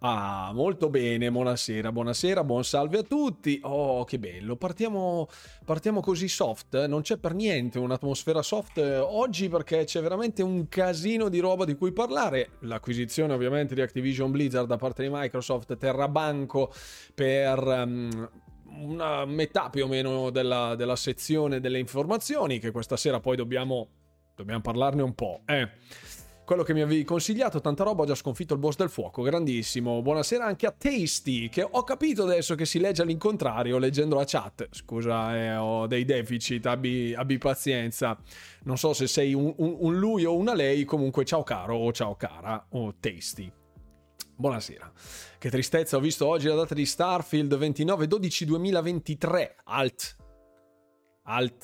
Ah, molto bene, buonasera, buonasera, buon salve a tutti. Oh, che bello, partiamo così soft, non c'è per niente un'atmosfera soft oggi perché c'è veramente un casino di roba di cui parlare. L'acquisizione ovviamente di Activision Blizzard da parte di Microsoft, terrabanco per... una metà più o meno della sezione delle informazioni, che questa sera poi dobbiamo parlarne un po'. Quello che mi avevi consigliato, tanta roba, ho già sconfitto il boss del fuoco, grandissimo. Buonasera anche a Tasty, che ho capito adesso che si legge all'incontrario leggendo la chat. Scusa, ho dei deficit, abbi pazienza. Non so se sei un lui o una lei, comunque ciao caro o ciao cara o Tasty. Buonasera. Che tristezza, ho visto oggi la data di Starfield, 29/12/2023. Alt.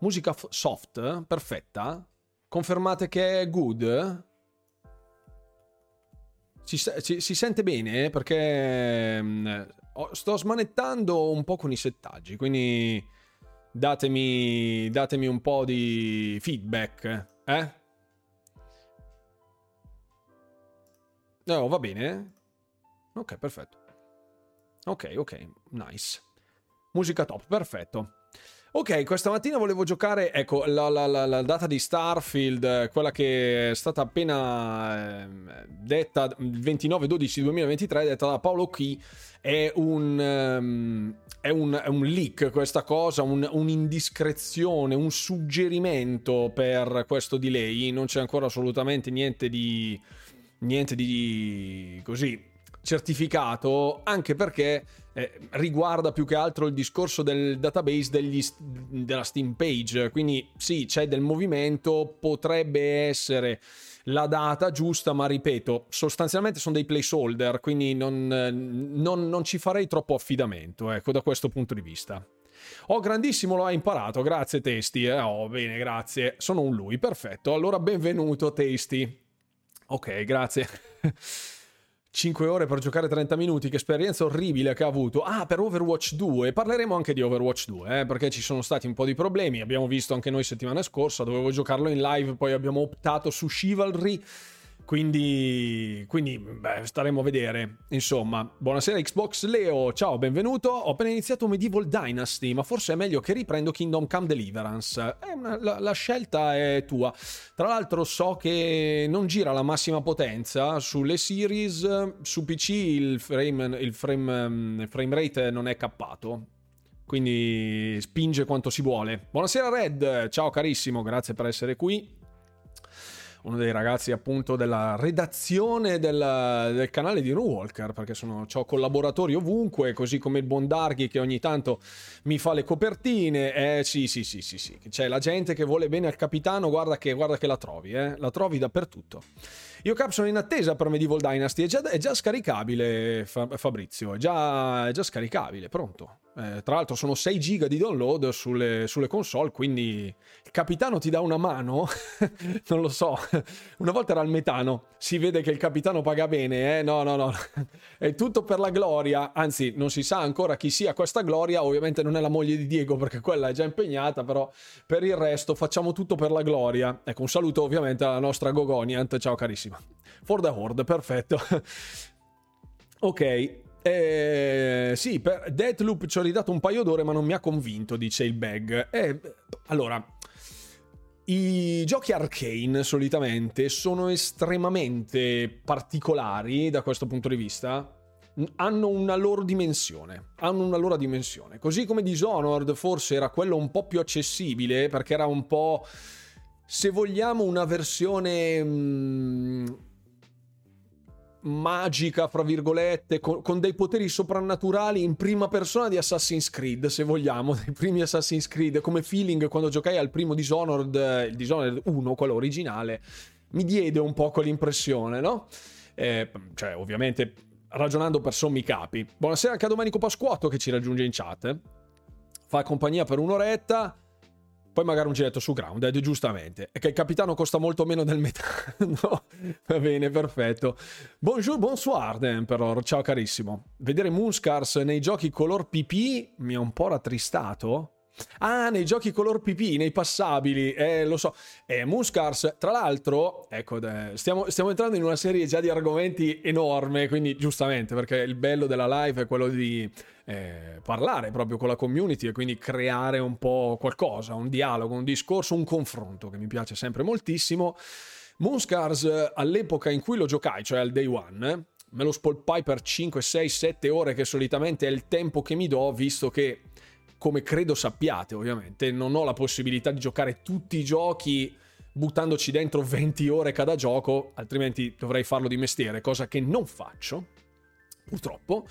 Musica soft, perfetta. Confermate che è good. Si sente bene perché sto smanettando un po' con i settaggi, quindi datemi un po' di feedback, eh? No, va bene. Ok, perfetto. Ok, nice. Musica top, perfetto. Ok, questa mattina volevo giocare, ecco, la data di Starfield, quella che è stata appena detta, 29/12/2023, detta da Paolo Chi, è un leak questa cosa, un'indiscrezione, un suggerimento per questo delay. Non c'è ancora assolutamente niente di così certificato, anche perché riguarda più che altro il discorso del database della Steam page, quindi sì, c'è del movimento, potrebbe essere la data giusta, ma ripeto, sostanzialmente sono dei placeholder, quindi non ci farei troppo affidamento, ecco, da questo punto di vista. Oh, grandissimo, lo hai imparato, grazie Tasty, oh bene, grazie, sono un lui, perfetto, allora benvenuto Tasty. Ok, grazie. 5 ore per giocare 30 minuti, che esperienza orribile che ha avuto. Ah, per Overwatch 2, parleremo anche di Overwatch 2, perché ci sono stati un po' di problemi, abbiamo visto anche noi settimana scorsa, dovevo giocarlo in live, poi abbiamo optato su Chivalry, quindi staremo a vedere, insomma. Buonasera Xbox Leo, ciao, benvenuto. Ho appena iniziato Medieval Dynasty, ma forse è meglio che riprendo Kingdom Come Deliverance. La scelta è tua. Tra l'altro so che non gira la massima potenza sulle series, su PC il frame rate non è cappato, quindi spinge quanto si vuole. Buonasera Red, ciao carissimo, grazie per essere qui. Uno dei ragazzi appunto della redazione del canale di New Walker, perché ho collaboratori ovunque, così come il buon Darghi che ogni tanto mi fa le copertine. Sì, c'è la gente che vuole bene al capitano, guarda che la trovi, la trovi dappertutto. Io Cap sono in attesa per Medieval Dynasty, è già scaricabile Fabrizio, è già scaricabile, pronto. Tra l'altro sono 6 giga di download sulle console, quindi il capitano ti dà una mano? Non lo so, una volta era il metano, si vede che il capitano paga bene, no, è tutto per la gloria, anzi non si sa ancora chi sia questa gloria, ovviamente non è la moglie di Diego perché quella è già impegnata, però per il resto facciamo tutto per la gloria. Ecco, un saluto ovviamente alla nostra Gogoniant, ciao carissima. For the Horde, perfetto. Ok. Sì, per Deathloop ci ho ridato un paio d'ore ma non mi ha convinto, dice il Bag. Allora, i giochi arcane solitamente sono estremamente particolari da questo punto di vista, hanno una loro dimensione, così come Dishonored forse era quello un po' più accessibile perché era un po', se vogliamo, una versione... magica, fra virgolette, con dei poteri soprannaturali in prima persona di Assassin's Creed, se vogliamo, dei primi Assassin's Creed, come feeling quando giocai al primo Dishonored, il Dishonored 1, quello originale, mi diede un po' quell'impressione, no? Cioè, ovviamente, ragionando per sommi capi. Buonasera anche a Domenico Pasquotto che ci raggiunge in chat, fa compagnia per un'oretta, poi magari un giretto su Grounded, giustamente. È che il capitano costa molto meno del metano. Va bene, perfetto. Bonjour, bonsoir, Emperor. Ciao carissimo. Vedere Moonscars nei giochi color pipì mi ha un po' rattristato. Ah, nei giochi color pipì, nei passabili, lo so. Moonscars, tra l'altro, ecco, stiamo entrando in una serie già di argomenti enorme, quindi giustamente, perché il bello della live è quello di parlare proprio con la community e quindi creare un po' qualcosa, un dialogo, un discorso, un confronto, che mi piace sempre moltissimo. Moonscars, all'epoca in cui lo giocai, cioè al day one, me lo spolpai per 5, 6, 7 ore, che solitamente è il tempo che mi do, visto che, come credo sappiate ovviamente, non ho la possibilità di giocare tutti i giochi buttandoci dentro 20 ore cada gioco, altrimenti dovrei farlo di mestiere, cosa che non faccio, purtroppo,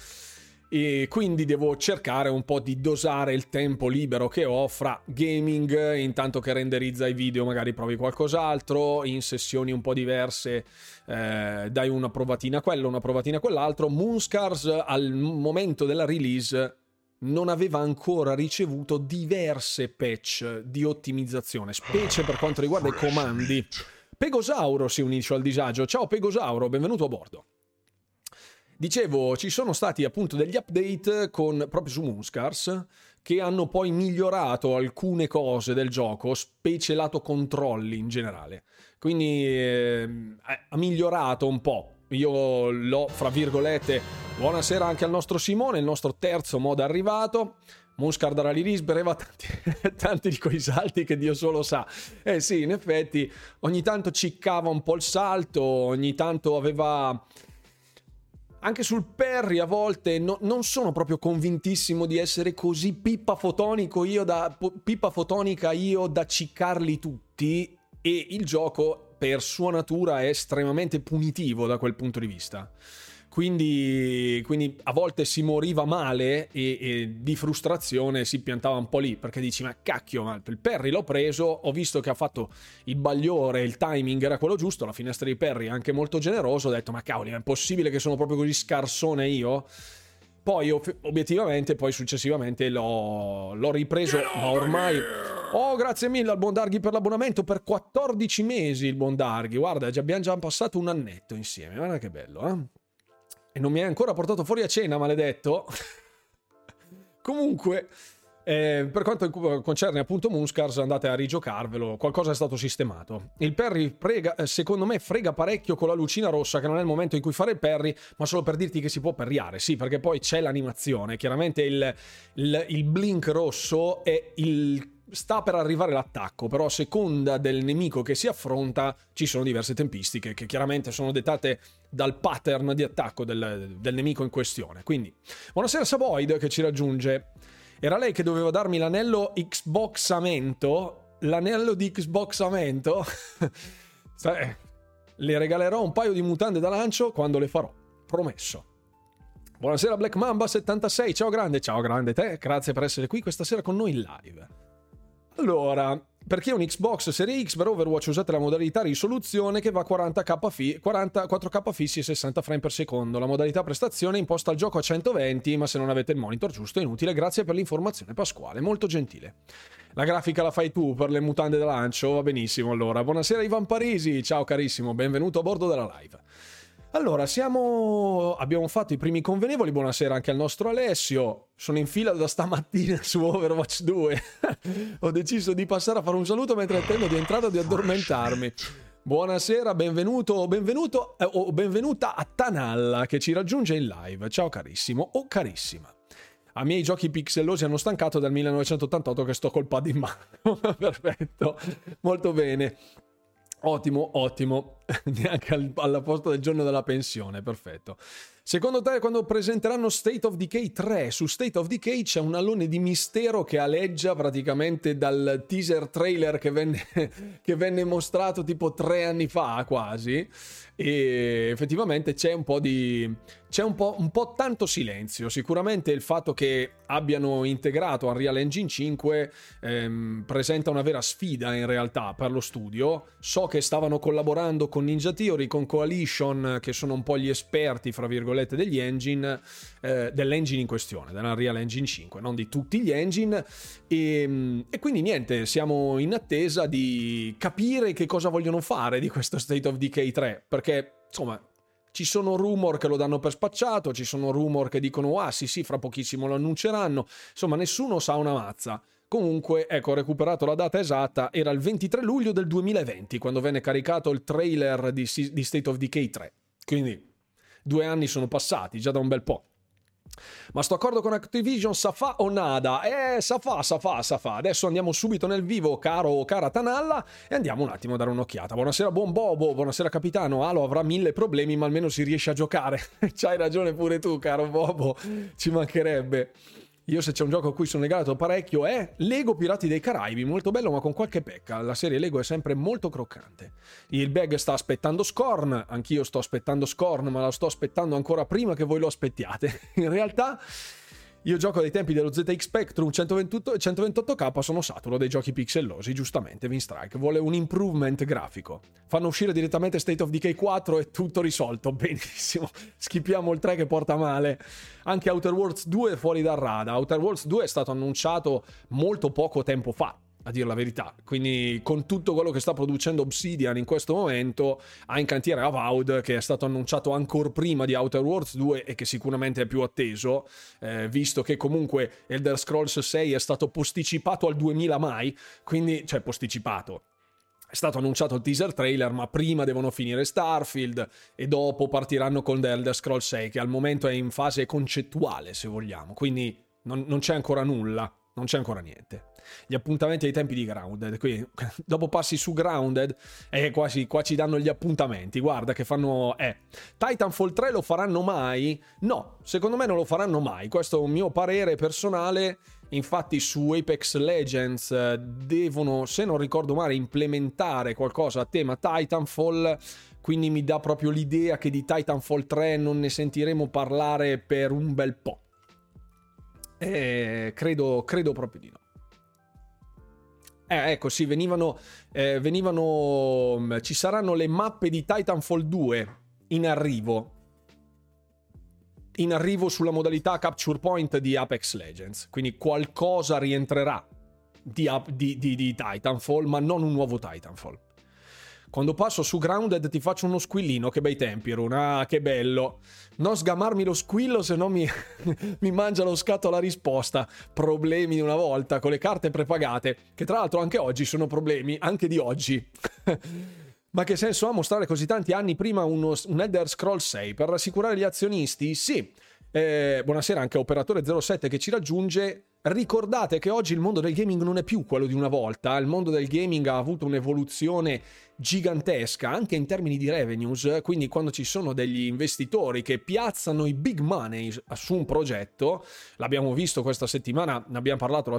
e quindi devo cercare un po' di dosare il tempo libero che ho fra gaming, intanto che renderizza i video magari provi qualcos'altro, in sessioni un po' diverse dai una provatina a quello, una provatina a quell'altro. Moonscars al momento della release non aveva ancora ricevuto diverse patch di ottimizzazione, specie per quanto riguarda i comandi. Pegosauro si unisce al disagio. Ciao Pegosauro, benvenuto a bordo. Dicevo, ci sono stati appunto degli update proprio su Moonscars, che hanno poi migliorato alcune cose del gioco, specie lato controlli in generale. Quindi ha migliorato un po'. Io l'ho, fra virgolette, buonasera anche al nostro Simone, il nostro terzo mod arrivato. Moonscars alla release breva tanti di quei salti che Dio solo sa. Eh sì, in effetti, ogni tanto ciccava un po' il salto, ogni tanto aveva... Anche sul Perry a volte non sono proprio convintissimo di essere così pippa fotonica io da ciccarli tutti, e il gioco per sua natura è estremamente punitivo da quel punto di vista. Quindi a volte si moriva male e di frustrazione si piantava un po' lì, perché dici ma cacchio, ma il Perry l'ho preso, ho visto che ha fatto il bagliore, il timing era quello giusto, la finestra di Perry è anche molto generosa, ho detto ma cavoli, ma è possibile che sono proprio così scarsone io? Poi obiettivamente poi successivamente l'ho ripreso, ma ormai... Oh, grazie mille al Bondarghi per l'abbonamento per 14 mesi il Bondarghi, guarda abbiamo già passato un annetto insieme, guarda che bello, eh? E non mi hai ancora portato fuori a cena, maledetto. Comunque, per quanto concerne appunto Moonscars, andate a rigiocarvelo, qualcosa è stato sistemato. Il Perry secondo me frega parecchio con la lucina rossa, che non è il momento in cui fare il Perry, ma solo per dirti che si può perriare, sì, perché poi c'è l'animazione. Chiaramente il blink rosso è sta per arrivare l'attacco, però a seconda del nemico che si affronta ci sono diverse tempistiche che chiaramente sono dettate dal pattern di attacco del nemico in questione. Quindi buonasera Savoid che ci raggiunge. Era lei che doveva darmi l'anello Xboxamento, l'anello di Xboxamento. Le regalerò un paio di mutande da lancio quando le farò, promesso. Buonasera Black Mamba 76, ciao grande te, grazie per essere qui questa sera con noi in live. Allora, perché un Xbox Serie X per Overwatch usate la modalità risoluzione che va a 4K fissi e 60 frame per secondo. La modalità prestazione imposta al gioco a 120, ma se non avete il monitor giusto è inutile. Grazie per l'informazione Pasquale, molto gentile. La grafica la fai tu per le mutande da lancio? Va benissimo allora. Buonasera Ivan Parisi, ciao carissimo, benvenuto a bordo della live. Allora, abbiamo fatto i primi convenevoli, buonasera anche al nostro Alessio, sono in fila da stamattina su Overwatch 2, ho deciso di passare a fare un saluto mentre attendo di entrare o di addormentarmi. Buonasera, benvenuta a Tanalla che ci raggiunge in live, ciao carissimo o carissima. A me i giochi pixellosi hanno stancato dal 1988 che sto col pad in mano, perfetto, molto bene. Ottimo, neanche alla posta del giorno della pensione, perfetto. Secondo te quando presenteranno State of Decay 3? Su State of Decay c'è un alone di mistero che aleggia praticamente dal teaser trailer che venne mostrato tipo 3 anni fa quasi, e effettivamente c'è un po' tanto silenzio. Sicuramente il fatto che abbiano integrato Unreal Engine 5 presenta una vera sfida in realtà per lo studio. So che stavano collaborando con Ninja Theory, con Coalition, che sono un po' gli esperti fra virgolette degli engine, dell'engine in questione, dell'Unreal Engine 5, non di tutti gli engine, e quindi niente, siamo in attesa di capire che cosa vogliono fare di questo State of Decay 3, perché insomma ci sono rumor che lo danno per spacciato, ci sono rumor che dicono ah sì sì fra pochissimo lo annunceranno, insomma nessuno sa una mazza. Comunque, ecco, ho recuperato la data esatta, era il 23 luglio del 2020 quando venne caricato il trailer di State of Decay 3, quindi 2 anni sono passati, già da un bel po'. Ma sto accordo con Activision sa fa o nada? Sa fa. Adesso andiamo subito nel vivo, caro o cara Tanalla, e andiamo un attimo a dare un'occhiata. Buonasera buon Bobo, buonasera capitano. Alo avrà 1000 problemi ma almeno si riesce a giocare. C'hai ragione pure tu, caro Bobo, ci mancherebbe. Io se c'è un gioco a cui sono legato parecchio è Lego Pirati dei Caraibi, molto bello ma con qualche pecca, la serie Lego è sempre molto croccante. Il bag sta aspettando Scorn, anch'io sto aspettando Scorn, ma la sto aspettando ancora prima che voi lo aspettiate. In realtà io gioco dai tempi dello ZX Spectrum 128K, sono saturo dei giochi pixellosi, giustamente Vinstrike vuole un improvement grafico. Fanno uscire direttamente State of Decay 4 e tutto risolto, benissimo. Schippiamo il 3 che porta male. Anche Outer Worlds 2 è fuori dal radar. Outer Worlds 2 è stato annunciato molto poco tempo fa, a dire la verità. Quindi con tutto quello che sta producendo Obsidian in questo momento, ha in cantiere Avowed, che è stato annunciato ancor prima di Outer Worlds 2 e che sicuramente è più atteso, visto che comunque Elder Scrolls 6 è stato posticipato al 2000 mai, quindi, cioè posticipato. È stato annunciato il teaser trailer, ma prima devono finire Starfield e dopo partiranno con The Elder Scrolls 6, che al momento è in fase concettuale, se vogliamo. Quindi non c'è ancora nulla, non c'è ancora niente. Gli appuntamenti ai tempi di Grounded, qui dopo passi su Grounded e qua ci danno gli appuntamenti, guarda che fanno. Titanfall 3 lo faranno mai? No, secondo me non lo faranno mai, questo è un mio parere personale. Infatti su Apex Legends devono, se non ricordo male, implementare qualcosa a tema Titanfall, quindi mi dà proprio l'idea che di Titanfall 3 non ne sentiremo parlare per un bel po', credo proprio di no. Ecco, sì, venivano, ci saranno le mappe di Titanfall 2 in arrivo sulla modalità Capture Point di Apex Legends, quindi qualcosa rientrerà di Titanfall, ma non un nuovo Titanfall. Quando passo su Grounded ti faccio uno squillino, che bei tempi Run, ah che bello, non sgamarmi lo squillo se no mi mangia lo scatto alla risposta, problemi di una volta con le carte prepagate, che tra l'altro anche oggi sono problemi, anche di oggi. Ma che senso ha mostrare così tanti anni prima un Elder Scrolls 6 per rassicurare gli azionisti? Sì. Buonasera anche a Operatore 07 che ci raggiunge. Ricordate che oggi il mondo del gaming non è più quello di una volta, il mondo del gaming ha avuto un'evoluzione gigantesca anche in termini di revenues, quindi quando ci sono degli investitori che piazzano i big money su un progetto, l'abbiamo visto questa settimana, ne abbiamo parlato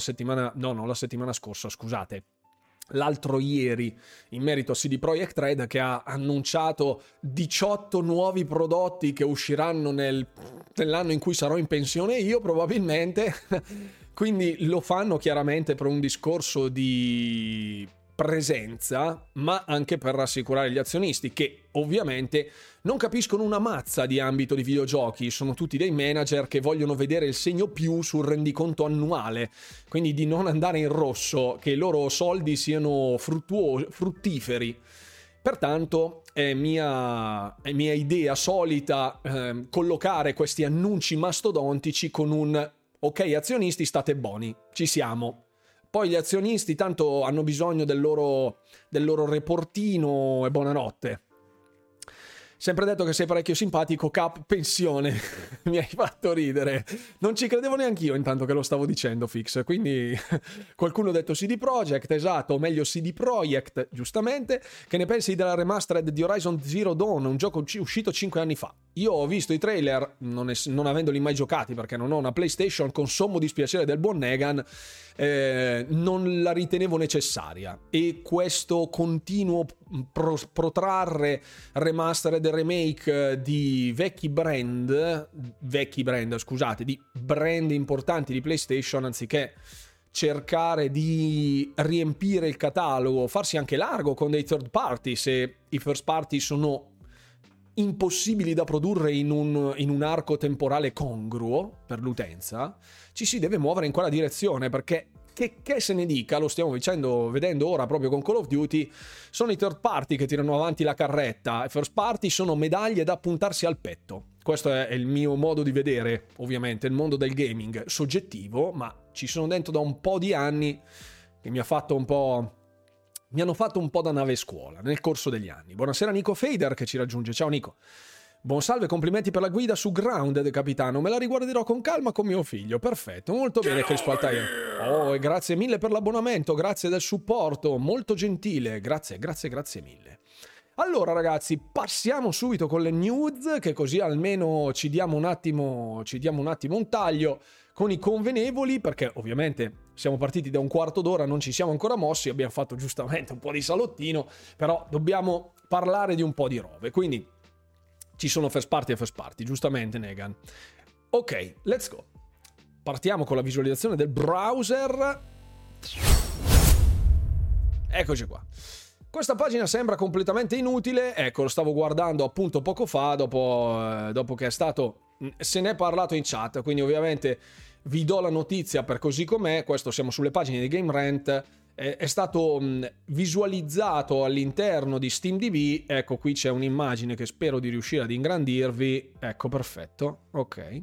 l'altro ieri in merito a CD Projekt Red, che ha annunciato 18 nuovi prodotti che usciranno nell'anno in cui sarò in pensione io probabilmente. Quindi lo fanno chiaramente per un discorso di presenza, ma anche per rassicurare gli azionisti, che ovviamente non capiscono una mazza di ambito di videogiochi, sono tutti dei manager che vogliono vedere il segno più sul rendiconto annuale, quindi di non andare in rosso, che i loro soldi siano fruttiferi. Pertanto è mia idea solita collocare questi annunci mastodontici con un ok azionisti state buoni, ci siamo. Poi gli azionisti tanto hanno bisogno del loro reportino e buonanotte. Sempre detto che sei parecchio simpatico, cap pensione. Mi hai fatto ridere. Non ci credevo neanche io intanto che lo stavo dicendo, Fix. Quindi qualcuno ha detto CD Projekt, esatto, o meglio CD Projekt, giustamente. Che ne pensi della remastered di Horizon Zero Dawn, un gioco uscito 5 anni fa? Io ho visto i trailer, non avendoli mai giocati perché non ho una PlayStation, con sommo dispiacere del buon Negan, non la ritenevo necessaria. E questo continuo protrarre remastered e remake di vecchi brand, di brand importanti di PlayStation, anziché cercare di riempire il catalogo, farsi anche largo con dei third party, se i first party sono impossibili da produrre in un arco temporale congruo per l'utenza, ci si deve muovere in quella direzione, perché che se ne dica, lo stiamo vedendo ora proprio con Call of Duty, sono i third party che tirano avanti la carretta, i first party sono medaglie da appuntarsi al petto. Questo è il mio modo di vedere, ovviamente, il mondo del gaming, soggettivo, ma ci sono dentro da un po' di anni, che mi hanno fatto un po' da nave scuola nel corso degli anni. Buonasera Nico Fader che ci raggiunge, ciao Nico. Buon salve, complimenti per la guida su Grounded, capitano. Me la riguarderò con calma con mio figlio. Perfetto, molto bene Crispo Altair. Oh, e grazie mille per l'abbonamento, grazie del supporto, molto gentile. Grazie, grazie, grazie mille. Allora ragazzi, passiamo subito con le news, che così almeno ci diamo un attimo un taglio con i convenevoli, perché ovviamente siamo partiti da un quarto d'ora, non ci siamo ancora mossi, abbiamo fatto giustamente un po' di salottino, però dobbiamo parlare di un po' di robe, quindi ci sono first party, giustamente Negan. Ok, let's go. Partiamo con la visualizzazione del browser. Eccoci qua. Questa pagina sembra completamente inutile, ecco, lo stavo guardando appunto poco fa, dopo che è stato... se ne è parlato in chat, quindi ovviamente vi do la notizia per così com'è. Questo, siamo sulle pagine di GameRant, è stato visualizzato all'interno di SteamDB. Ecco, qui c'è un'immagine che spero di riuscire ad ingrandirvi, ecco, perfetto, ok,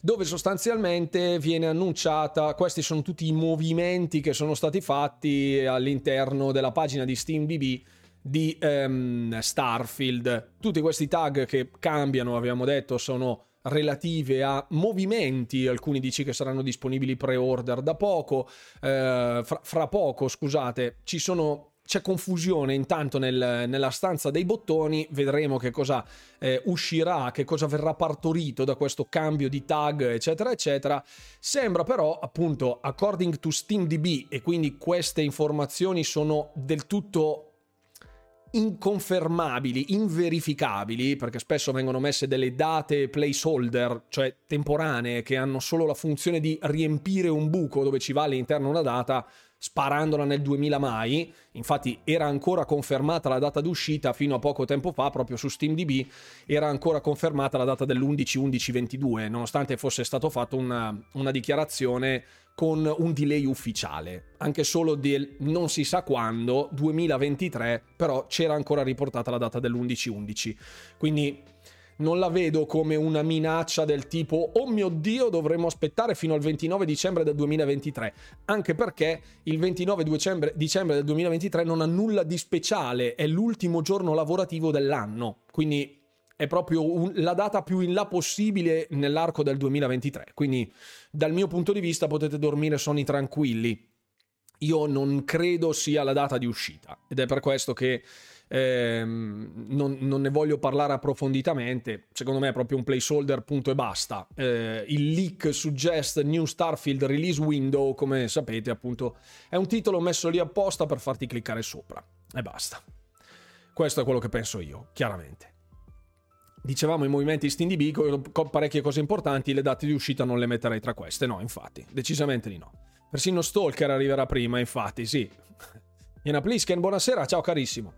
dove sostanzialmente viene annunciata, questi sono tutti i movimenti che sono stati fatti all'interno della pagina di SteamDB di Starfield. Tutti questi tag che cambiano, abbiamo detto, sono relative a movimenti. Alcuni dici che saranno disponibili pre-order da poco, fra poco, scusate. C'è confusione intanto nella stanza dei bottoni, vedremo che cosa uscirà, che cosa verrà partorito da questo cambio di tag, eccetera eccetera. Sembra però, appunto, according to SteamDB, e quindi queste informazioni sono del tutto inconfermabili, inverificabili, perché spesso vengono messe delle date placeholder, cioè temporanee, che hanno solo la funzione di riempire un buco dove ci va all'interno una data, sparandola nel 2000 mai. Infatti era ancora confermata la data d'uscita fino a poco tempo fa, proprio su SteamDB era ancora confermata la data dell'11/11/22, nonostante fosse stato fatto una dichiarazione con un delay ufficiale, anche solo del non si sa quando, 2023, però c'era ancora riportata la data dell'11/11. Quindi non la vedo come una minaccia del tipo "oh mio Dio, dovremmo aspettare fino al 29 dicembre del 2023", anche perché il 29 dicembre del 2023 non ha nulla di speciale, è l'ultimo giorno lavorativo dell'anno, quindi è proprio la data più in là possibile nell'arco del 2023. Quindi dal mio punto di vista potete dormire sonni tranquilli. Io non credo sia la data di uscita, ed è per questo che non ne voglio parlare approfonditamente. Secondo me è proprio un placeholder, punto e basta. Il leak suggests new Starfield release window, come sapete, appunto è un titolo messo lì apposta per farti cliccare sopra e basta. Questo è quello che penso io, chiaramente. Dicevamo i movimenti SteamDB con parecchie cose importanti, le date di uscita non le metterei tra queste, no, infatti, decisamente di no. Persino Stalker arriverà prima, infatti, sì. Iena Plisken, buonasera, ciao carissimo.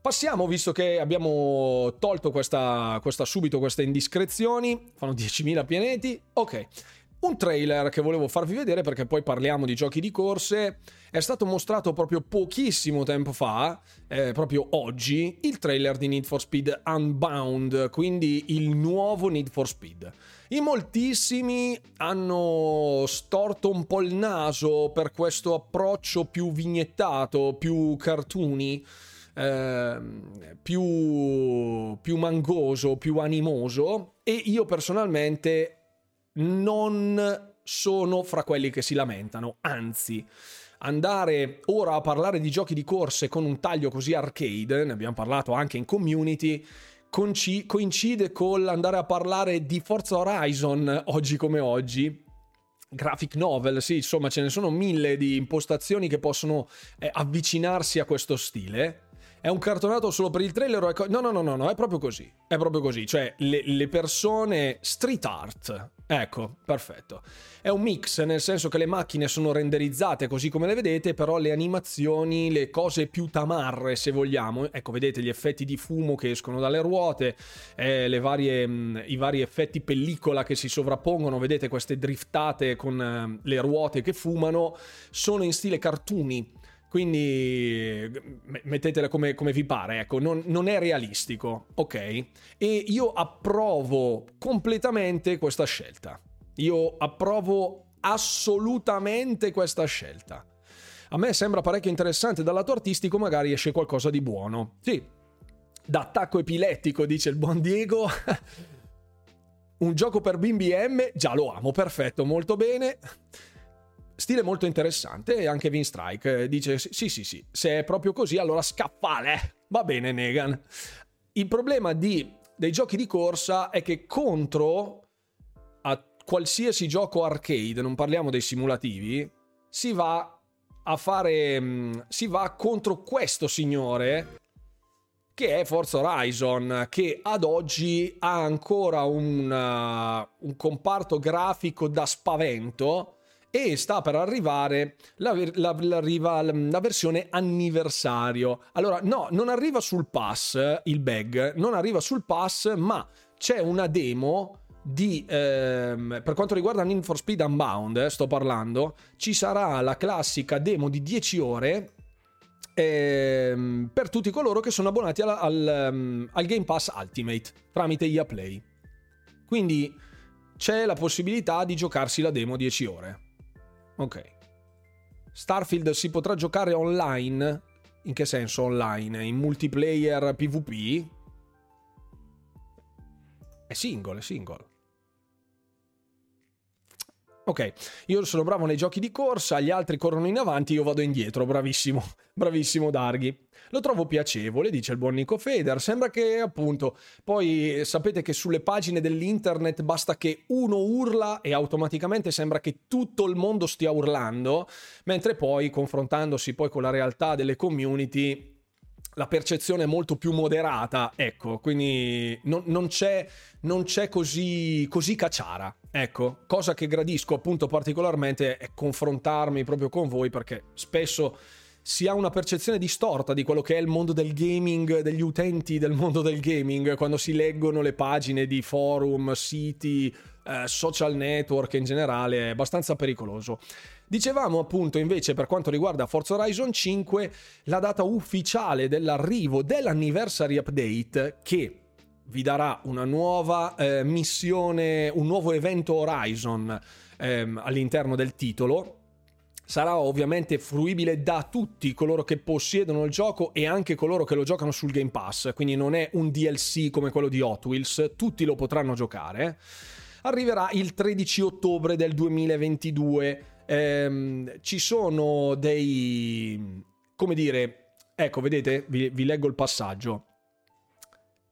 Passiamo, visto che abbiamo tolto queste indiscrezioni, fanno 10.000 pianeti, ok. Un trailer che volevo farvi vedere, perché poi parliamo di giochi di corse, è stato mostrato proprio pochissimo tempo fa, proprio oggi, il trailer di Need for Speed Unbound, quindi il nuovo Need for Speed. In moltissimi hanno storto un po' il naso per questo approccio più vignettato, più cartoony, più mangoso, più animoso, e io personalmente non sono fra quelli che si lamentano, anzi, andare ora a parlare di giochi di corse con un taglio così arcade, ne abbiamo parlato anche in community, coincide con andare a parlare di Forza Horizon oggi come oggi, graphic novel, sì, insomma ce ne sono 1000 di impostazioni che possono avvicinarsi a questo stile. È un cartonato solo per il trailer? No, è proprio così, cioè le persone, street art, ecco, perfetto. È un mix, nel senso che le macchine sono renderizzate così come le vedete, però le animazioni, le cose più tamarre se vogliamo, ecco, vedete gli effetti di fumo che escono dalle ruote, i vari effetti pellicola che si sovrappongono, vedete queste driftate con le ruote che fumano, sono in stile cartoony. Quindi mettetela come vi pare, ecco, non è realistico, ok? E io approvo completamente questa scelta. Io approvo assolutamente questa scelta. A me sembra parecchio interessante, dal lato artistico magari esce qualcosa di buono. Sì, da attacco epilettico, dice il buon Diego. Un gioco per bimbi M, già lo amo, perfetto, molto bene. Stile molto interessante, e anche Vinstrike dice sì, se è proprio così allora scappale. Va bene Negan. Il problema dei giochi di corsa è che contro a qualsiasi gioco arcade, non parliamo dei simulativi, si va contro questo signore che è Forza Horizon, che ad oggi ha ancora un comparto grafico da spavento, e sta per arrivare la versione anniversario. Allora no, non arriva sul pass, il bag non arriva sul pass, ma c'è una demo di per quanto riguarda Need for Speed Unbound, sto parlando, ci sarà la classica demo di 10 ore per tutti coloro che sono abbonati al Game Pass Ultimate tramite EA Play. Quindi c'è la possibilità di giocarsi la demo 10 ore. Ok. Starfield si potrà giocare online? In che senso online? In multiplayer PvP? È single. Ok, io sono bravo nei giochi di corsa, gli altri corrono in avanti, io vado indietro, bravissimo Darghi. Lo trovo piacevole, dice il buon Nico Feder, sembra che appunto, poi sapete che sulle pagine dell'internet basta che uno urla e automaticamente sembra che tutto il mondo stia urlando, mentre poi confrontandosi poi con la realtà delle community la percezione è molto più moderata, ecco, quindi non c'è così cacciara, ecco. Cosa che gradisco appunto particolarmente è confrontarmi proprio con voi, perché spesso si ha una percezione distorta di quello che è il mondo del gaming, degli utenti del mondo del gaming, quando si leggono le pagine di forum, siti, social network in generale, è abbastanza pericoloso. Dicevamo appunto invece, per quanto riguarda Forza Horizon 5, la data ufficiale dell'arrivo dell'anniversary update, che vi darà una nuova missione, un nuovo evento Horizon all'interno del titolo, sarà ovviamente fruibile da tutti coloro che possiedono il gioco e anche coloro che lo giocano sul Game Pass, quindi non è un DLC come quello di Hot Wheels, tutti lo potranno giocare. Arriverà il 13 ottobre del 2022. Ci sono dei, come dire, ecco, vedete, vi leggo il passaggio.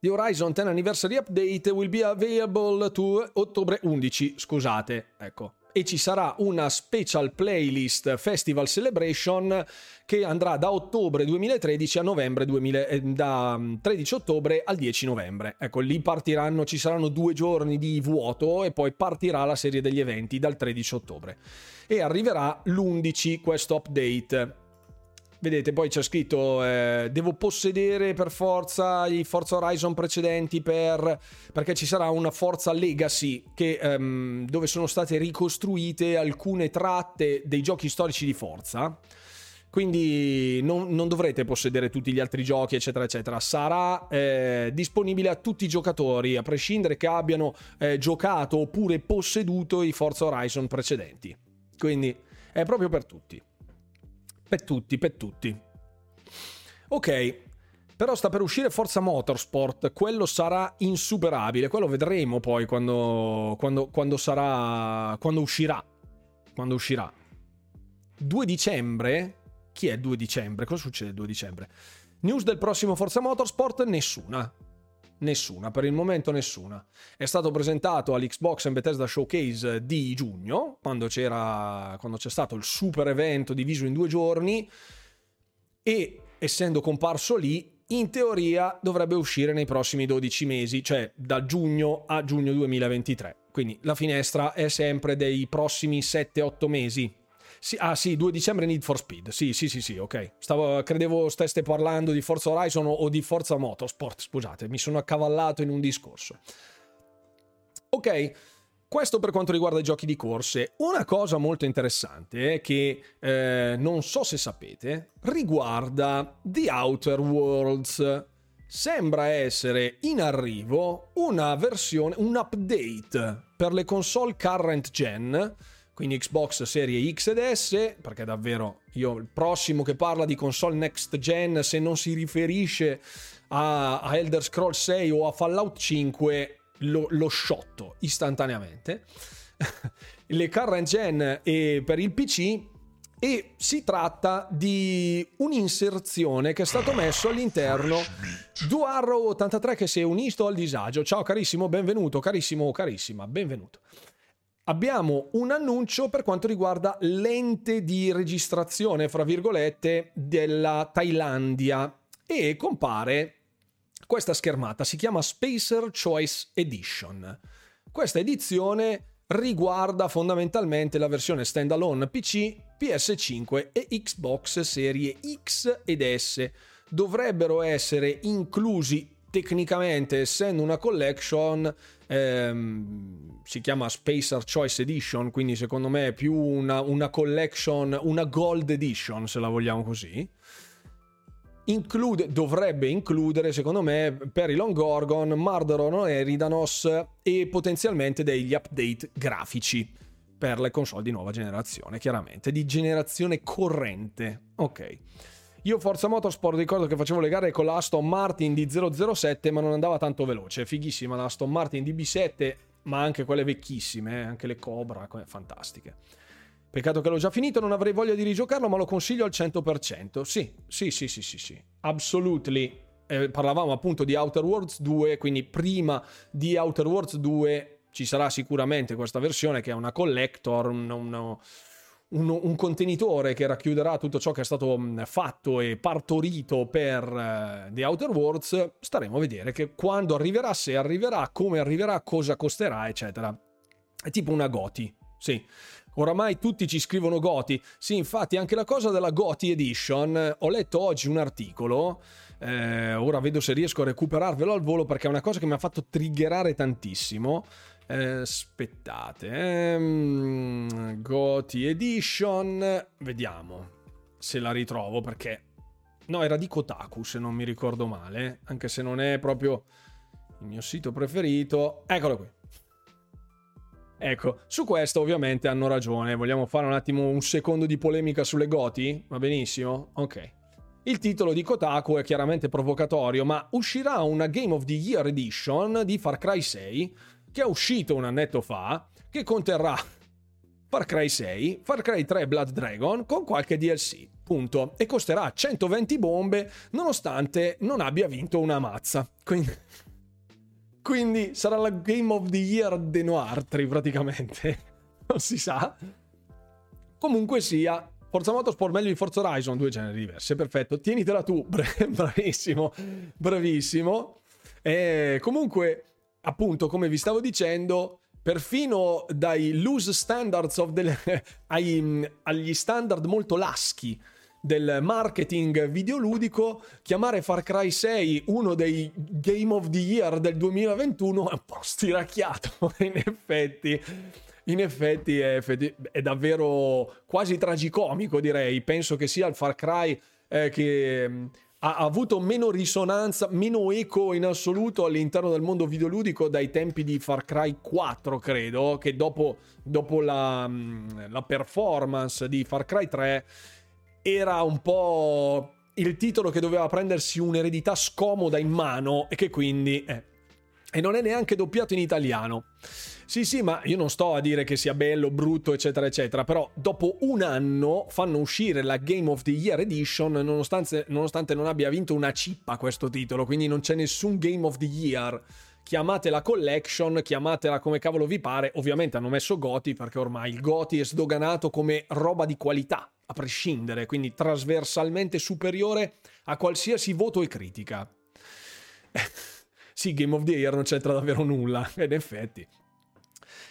The Horizon 10 Anniversary Update will be available to ottobre 11, scusate, ecco. E ci sarà una special playlist Festival Celebration che andrà da ottobre 2013 a novembre 2000, da 13 ottobre al 10 novembre. Ecco, lì partiranno, ci saranno 2 giorni di vuoto e poi partirà la serie degli eventi dal 13 ottobre. E arriverà l'11 questo update. Vedete, poi c'è scritto devo possedere per forza i Forza Horizon precedenti perché ci sarà una Forza Legacy che, dove sono state ricostruite alcune tratte dei giochi storici di Forza. Quindi non dovrete possedere tutti gli altri giochi, eccetera, eccetera. Sarà disponibile a tutti i giocatori, a prescindere che abbiano giocato oppure posseduto i Forza Horizon precedenti. Quindi è proprio per tutti. Per tutti. Ok, però sta per uscire Forza Motorsport, quello sarà insuperabile, quello vedremo poi quando uscirà. 2 dicembre? Chi è il 2 dicembre? Cosa succede il 2 dicembre? News del prossimo Forza Motorsport? Nessuna, per il momento nessuna. È stato presentato all'Xbox and Bethesda Showcase di giugno, quando c'è stato il super evento diviso in 2 giorni, e essendo comparso lì, in teoria dovrebbe uscire nei prossimi 12 mesi, cioè da giugno a giugno 2023. Quindi la finestra è sempre dei prossimi 7-8 mesi. Sì, 2 dicembre Need for Speed. Sì, ok. Credevo steste parlando di Forza Horizon o di Forza Motorsport, scusate, mi sono accavallato in un discorso. Ok, questo per quanto riguarda i giochi di corse. Una cosa molto interessante che non so se sapete riguarda The Outer Worlds. sembra essere in arrivo una versione, un update per le console current gen, quindi Xbox serie X ed S, perché davvero io il prossimo che parla di console next gen, se non si riferisce a Elder Scrolls 6 o a Fallout 5, lo sciotto istantaneamente. Le current gen e per il PC, e si tratta di un'inserzione che è stato messo all'interno Duarro 83 che si è unito al disagio. Ciao carissimo, benvenuto, carissimo o carissima, benvenuto. Abbiamo un annuncio per quanto riguarda l'ente di registrazione, fra virgolette, della Thailandia, e compare questa schermata, si chiama Spacer Choice Edition. Questa edizione riguarda fondamentalmente la versione standalone PC, PS5 e Xbox serie X ed S. Dovrebbero essere inclusi tecnicamente, essendo una collection, si chiama Spacer Choice Edition, quindi secondo me è più una collection, una Gold Edition se la vogliamo così. Dovrebbe includere, secondo me, Perilon Gorgon, Mardoron Eridanos e potenzialmente degli update grafici per le console di nuova generazione, chiaramente, di generazione corrente. Ok. Io Forza Motorsport ricordo che facevo le gare con la Aston Martin di 007, ma non andava tanto veloce. Fighissima la Aston Martin di B7, ma anche quelle vecchissime, anche le Cobra, fantastiche. Peccato che l'ho già finito, non avrei voglia di rigiocarlo, ma lo consiglio al 100%. Sì. Absolutely. Parlavamo appunto di Outer Worlds 2, quindi prima di Outer Worlds 2 ci sarà sicuramente questa versione che è una collector, un contenitore che racchiuderà tutto ciò che è stato fatto e partorito per The Outer Worlds. Staremo a vedere che quando arriverà, se arriverà, come arriverà, cosa costerà, eccetera. È tipo una GOTY, sì. Oramai tutti ci scrivono GOTY. Sì, infatti anche la cosa della GOTY Edition, ho letto oggi un articolo, ora vedo se riesco a recuperarvelo al volo perché è una cosa che mi ha fatto triggerare tantissimo. Aspettate, GOTY Edition, vediamo se la ritrovo, perché no, era di Kotaku se non mi ricordo male, anche se non è proprio il mio sito preferito. Eccolo qui. Ecco, su questo ovviamente hanno ragione. Vogliamo fare un attimo un secondo di polemica sulle GOTY? Va benissimo? Ok. Il titolo di Kotaku è chiaramente provocatorio, ma uscirà una Game of the Year Edition di Far Cry 6, che è uscito un annetto fa, che conterrà Far Cry 6, Far Cry 3 Blood Dragon con qualche DLC, punto. E costerà 120 bombe, nonostante non abbia vinto una mazza. Quindi sarà la Game of the Year de Noartri, praticamente. Non si sa. Comunque sia, Forza Motorsport meglio di Forza Horizon, due generi diversi, perfetto. Tienitela tu, bravissimo, bravissimo. E comunque, appunto, come vi stavo dicendo, perfino dai loose standards agli standard molto laschi del marketing videoludico, chiamare Far Cry 6 uno dei Game of the Year del 2021 è un po' stiracchiato, in effetti è davvero quasi tragicomico, direi. Penso che sia il Far Cry che ha avuto meno risonanza, meno eco in assoluto all'interno del mondo videoludico dai tempi di Far Cry 4, credo, che dopo la performance di Far Cry 3 era un po' il titolo che doveva prendersi un'eredità scomoda in mano e che quindi e non è neanche doppiato in italiano. Sì, ma io non sto a dire che sia bello, brutto, eccetera eccetera, però dopo un anno fanno uscire la Game of the Year Edition nonostante non abbia vinto una cippa questo titolo, quindi non c'è nessun Game of the Year. Chiamatela collection, chiamatela come cavolo vi pare, ovviamente hanno messo GOTY perché ormai il GOTY è sdoganato come roba di qualità a prescindere, quindi trasversalmente superiore a qualsiasi voto e critica. Sì, Game of the Year non c'entra davvero nulla, in effetti.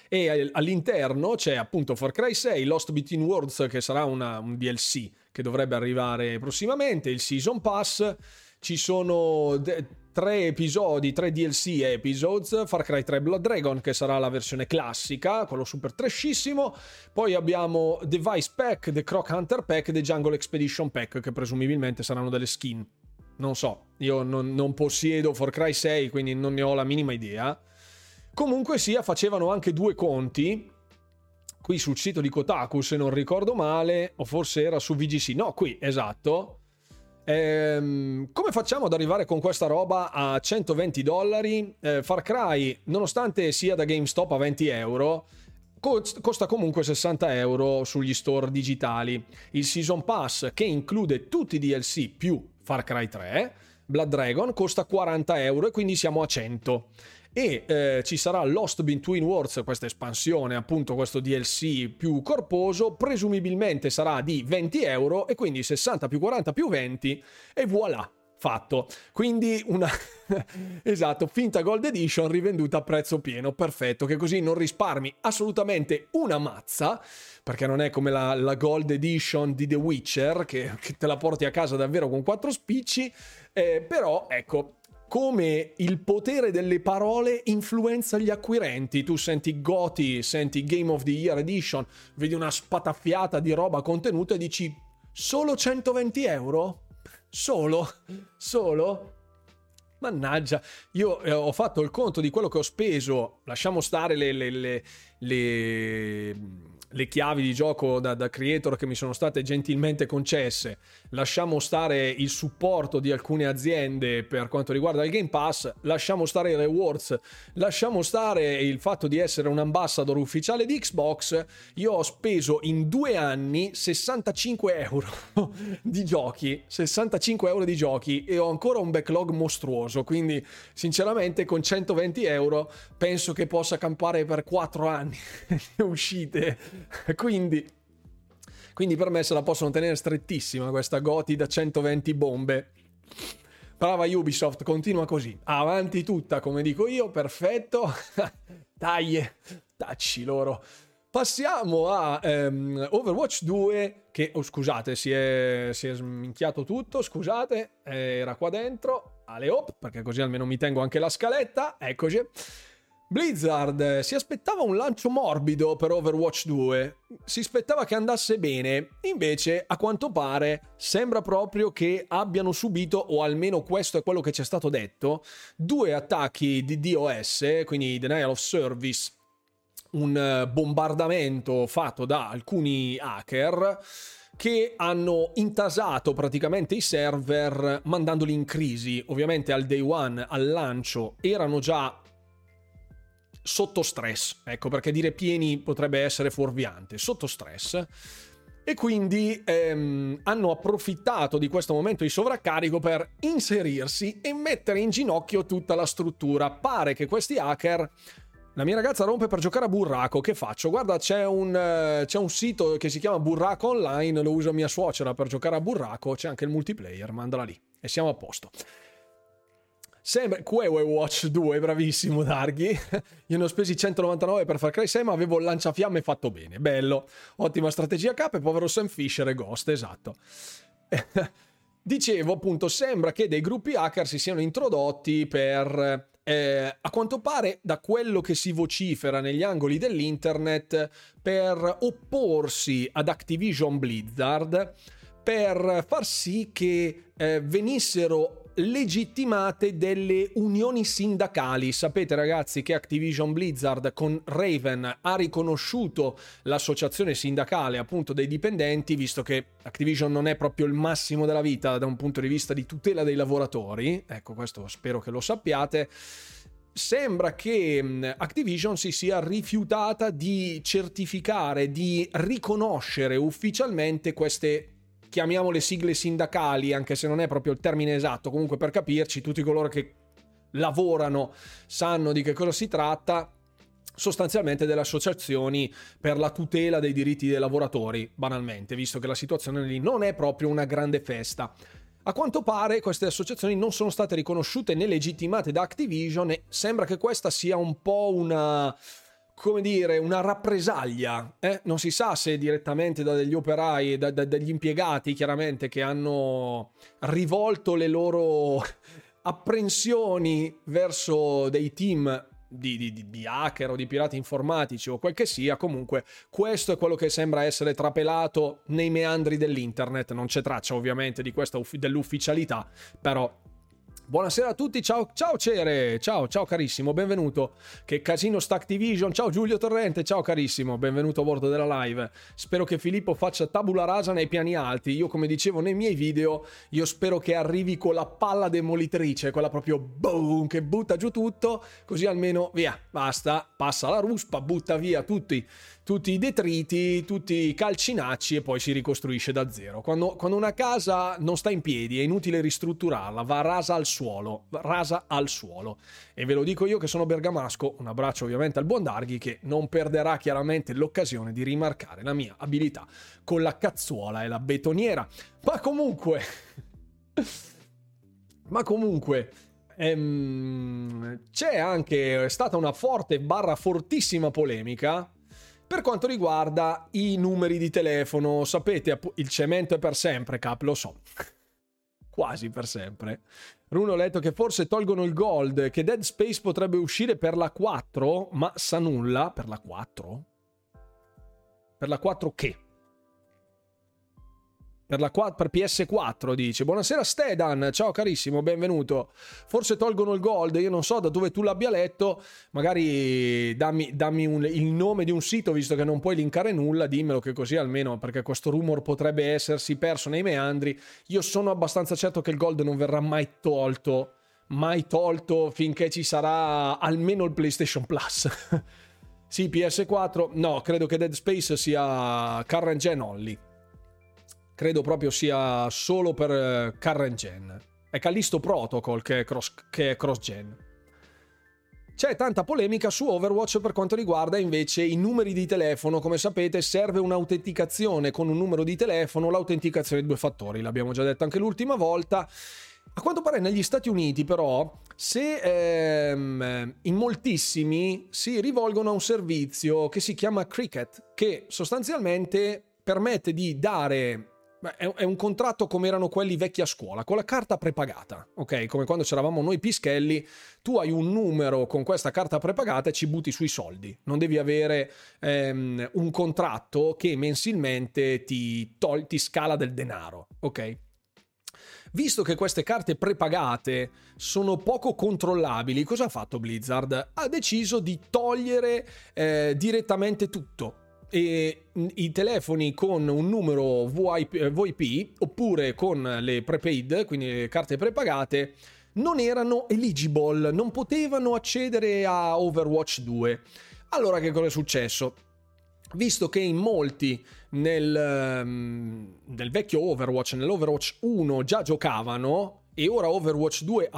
E all'interno c'è appunto Far Cry 6, Lost Between Worlds, che sarà un DLC che dovrebbe arrivare prossimamente, il Season Pass, ci sono 3 DLC, Far Cry 3 Blood Dragon, che sarà la versione classica, quello super trashissimo, poi abbiamo The Vice Pack, The Croc Hunter Pack e The Jungle Expedition Pack, che presumibilmente saranno delle skin non so, io non possiedo Far Cry 6, quindi non ne ho la minima idea. Comunque sia, facevano anche due conti qui sul sito di Kotaku, se non ricordo male, o forse era su VGC, no, qui, esatto. Come facciamo ad arrivare con questa roba a $120? Far Cry, nonostante sia da GameStop a €20, costa comunque €60 sugli store digitali. Il Season Pass, che include tutti i DLC più Far Cry 3, Blood Dragon, costa €40 e quindi siamo a 100. E ci sarà Lost Between Worlds, questa espansione, appunto questo DLC più corposo, presumibilmente sarà di €20 e quindi 60 più 40 più 20 e voilà, fatto. Quindi una esatto, finta Gold Edition rivenduta a prezzo pieno, perfetto, che così non risparmi assolutamente una mazza, perché non è come la Gold Edition di The Witcher che te la porti a casa davvero con 4 spicci, però ecco come il potere delle parole influenza gli acquirenti. Tu senti GOTY, senti Game of the Year Edition, vedi una spatafiata di roba contenuta e dici solo €120? Solo? Mannaggia, io ho fatto il conto di quello che ho speso, lasciamo stare le chiavi di gioco da creator che mi sono state gentilmente concesse, lasciamo stare il supporto di alcune aziende per quanto riguarda il Game Pass, lasciamo stare i rewards, lasciamo stare il fatto di essere un ambassador ufficiale di Xbox, io ho speso in 2 anni €65 di giochi, €65 di giochi, e ho ancora un backlog mostruoso, quindi sinceramente con €120 penso che possa campare per 4 anni le uscite. Quindi per me se la possono tenere strettissima questa GOTY da 120 bombe. Brava Ubisoft, continua così, avanti tutta, come dico io, perfetto. Dai, tacci loro. Passiamo a Overwatch 2, che scusate, si è sminchiato tutto, scusate, era qua dentro, alle op, perché così almeno mi tengo anche la scaletta, eccoci. Blizzard si aspettava un lancio morbido per Overwatch 2, si aspettava che andasse bene, invece a quanto pare sembra proprio che abbiano subito, o almeno questo è quello che ci è stato detto, 2 attacchi di DOS, quindi Denial of Service, un bombardamento fatto da alcuni hacker che hanno intasato praticamente i server mandandoli in crisi. Ovviamente al day one, al lancio, erano già sotto stress, ecco perché dire pieni potrebbe essere fuorviante, sotto stress, e quindi hanno approfittato di questo momento di sovraccarico per inserirsi e mettere in ginocchio tutta la struttura. Pare che questi hacker... La mia ragazza rompe per giocare a burraco, che faccio? Guarda, c'è un sito che si chiama Burraco Online, lo usa mia suocera per giocare a burraco, c'è anche il multiplayer, mandala lì e siamo a posto. Sembra Overwatch 2, bravissimo Darghi. Io ne ho spesi 199 per Far Cry 6, ma avevo il lanciafiamme fatto bene, bello, ottima strategia capo, povero Sam Fisher e Ghost, esatto. Dicevo appunto, sembra che dei gruppi hacker si siano introdotti per a quanto pare, da quello che si vocifera negli angoli dell'internet, per opporsi ad Activision Blizzard, per far sì che venissero legittimate delle unioni sindacali. Sapete ragazzi che Activision Blizzard con Raven ha riconosciuto l'associazione sindacale appunto dei dipendenti, visto che Activision non è proprio il massimo della vita da un punto di vista di tutela dei lavoratori, ecco questo spero che lo sappiate. Sembra che Activision si sia rifiutata di certificare, di riconoscere ufficialmente queste, chiamiamole sigle sindacali, anche se non è proprio il termine esatto, comunque per capirci, tutti coloro che lavorano sanno di che cosa si tratta, sostanzialmente delle associazioni per la tutela dei diritti dei lavoratori, banalmente, visto che la situazione lì non è proprio una grande festa. A quanto pare queste associazioni non sono state riconosciute né legittimate da Activision e sembra che questa sia un po' una... come dire, una rappresaglia, non si sa se direttamente da degli operai, dagli impiegati chiaramente, che hanno rivolto le loro apprensioni verso dei team di hacker o di pirati informatici o quel che sia, comunque questo è quello che sembra essere trapelato nei meandri dell'internet. Non c'è traccia ovviamente di questa dell'ufficialità, però buonasera a tutti, ciao Cere, ciao carissimo, benvenuto. Che casino sta Activision, ciao Giulio Torrente, ciao carissimo, benvenuto a bordo della live. Spero che Filippo faccia tabula rasa nei piani alti. Io, come dicevo nei miei video, io spero che arrivi con la palla demolitrice, quella proprio boom, che butta giù tutto, così almeno via, basta, passa la ruspa, butta via tutti i detriti, tutti i calcinacci, e poi si ricostruisce da zero. Quando una casa non sta in piedi è inutile ristrutturarla, va rasa al suolo, rasa al suolo. E ve lo dico io che sono bergamasco. Un abbraccio ovviamente al buon Darghi, che non perderà chiaramente l'occasione di rimarcare la mia abilità con la cazzuola e la betoniera. Ma comunque c'è anche, è stata una forte barra fortissima polemica per quanto riguarda i numeri di telefono. Sapete, il cemento è per sempre, cap, lo so, quasi per sempre. Bruno ha letto che forse tolgono il gold, che Dead Space potrebbe uscire per la 4, ma sa nulla. Per la 4? Per la 4 che? Per PS4 dice. Buonasera Stedan, ciao carissimo, benvenuto. Forse tolgono il gold, io non so da dove tu l'abbia letto, magari dammi il nome di un sito, visto che non puoi linkare nulla, dimmelo, che così almeno, perché questo rumor potrebbe essersi perso nei meandri. Io sono abbastanza certo che il gold non verrà mai tolto finché ci sarà almeno il PlayStation Plus. Sì, PS4, no, credo che Dead Space sia current gen only. Credo proprio sia solo per current gen. È Callisto Protocol che è cross gen. C'è tanta polemica su Overwatch per quanto riguarda invece i numeri di telefono. Come sapete serve un'autenticazione con un numero di telefono, l'autenticazione di 2 fattori, l'abbiamo già detto anche l'ultima volta. A quanto pare negli Stati Uniti però, se in moltissimi si rivolgono a un servizio che si chiama Cricket, che sostanzialmente permette di dare... è un contratto come erano quelli vecchi a scuola, con la carta prepagata, ok? Come quando c'eravamo noi pischelli, tu hai un numero con questa carta prepagata e ci butti sui soldi. Non devi avere un contratto che mensilmente ti scala del denaro, ok? Visto che queste carte prepagate sono poco controllabili, cosa ha fatto Blizzard? Ha deciso di togliere direttamente tutto. E i telefoni con un numero VoIP oppure con le prepaid, quindi le carte prepagate, non erano eligible, non potevano accedere a Overwatch 2. Allora che cosa è successo? Visto che in molti nel vecchio Overwatch, nell'Overwatch 1 già giocavano, e ora Overwatch 2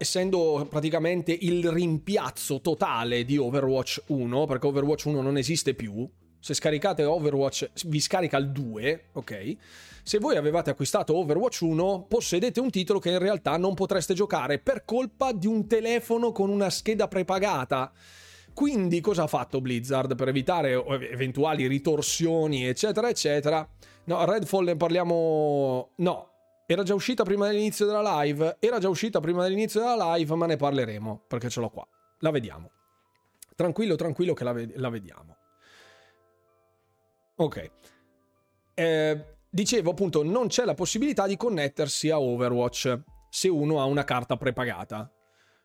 essendo praticamente il rimpiazzo totale di Overwatch 1, perché Overwatch 1 non esiste più, se scaricate Overwatch vi scarica il 2, ok? Se voi avevate acquistato Overwatch 1 possedete un titolo che in realtà non potreste giocare per colpa di un telefono con una scheda prepagata. Quindi cosa ha fatto Blizzard per evitare eventuali ritorsioni eccetera eccetera? No, Redfall ne parliamo... no, Era già uscita prima dell'inizio della live, ma ne parleremo, perché ce l'ho qua. La vediamo. Tranquillo che la vediamo. Ok. Dicevo appunto, non c'è la possibilità di connettersi a Overwatch se uno ha una carta prepagata.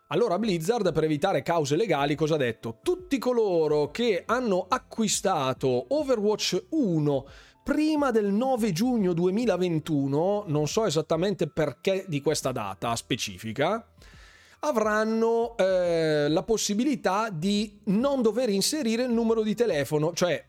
Allora Blizzard, per evitare cause legali, cosa ha detto? Tutti coloro che hanno acquistato Overwatch 1 prima del 9 giugno 2021, non so esattamente perché di questa data specifica, avranno la possibilità di non dover inserire il numero di telefono, cioè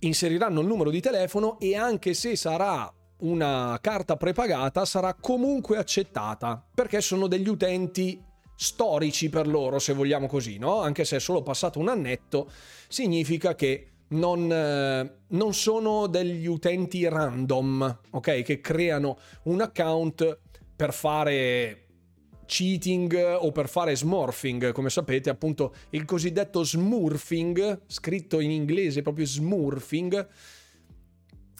inseriranno il numero di telefono e anche se sarà una carta prepagata sarà comunque accettata, perché sono degli utenti storici per loro, se vogliamo così, no? Anche se è solo passato un annetto, significa che non sono degli utenti random, ok? Che creano un account per fare cheating o per fare smurfing. Come sapete, appunto, il cosiddetto smurfing, scritto in inglese proprio smurfing,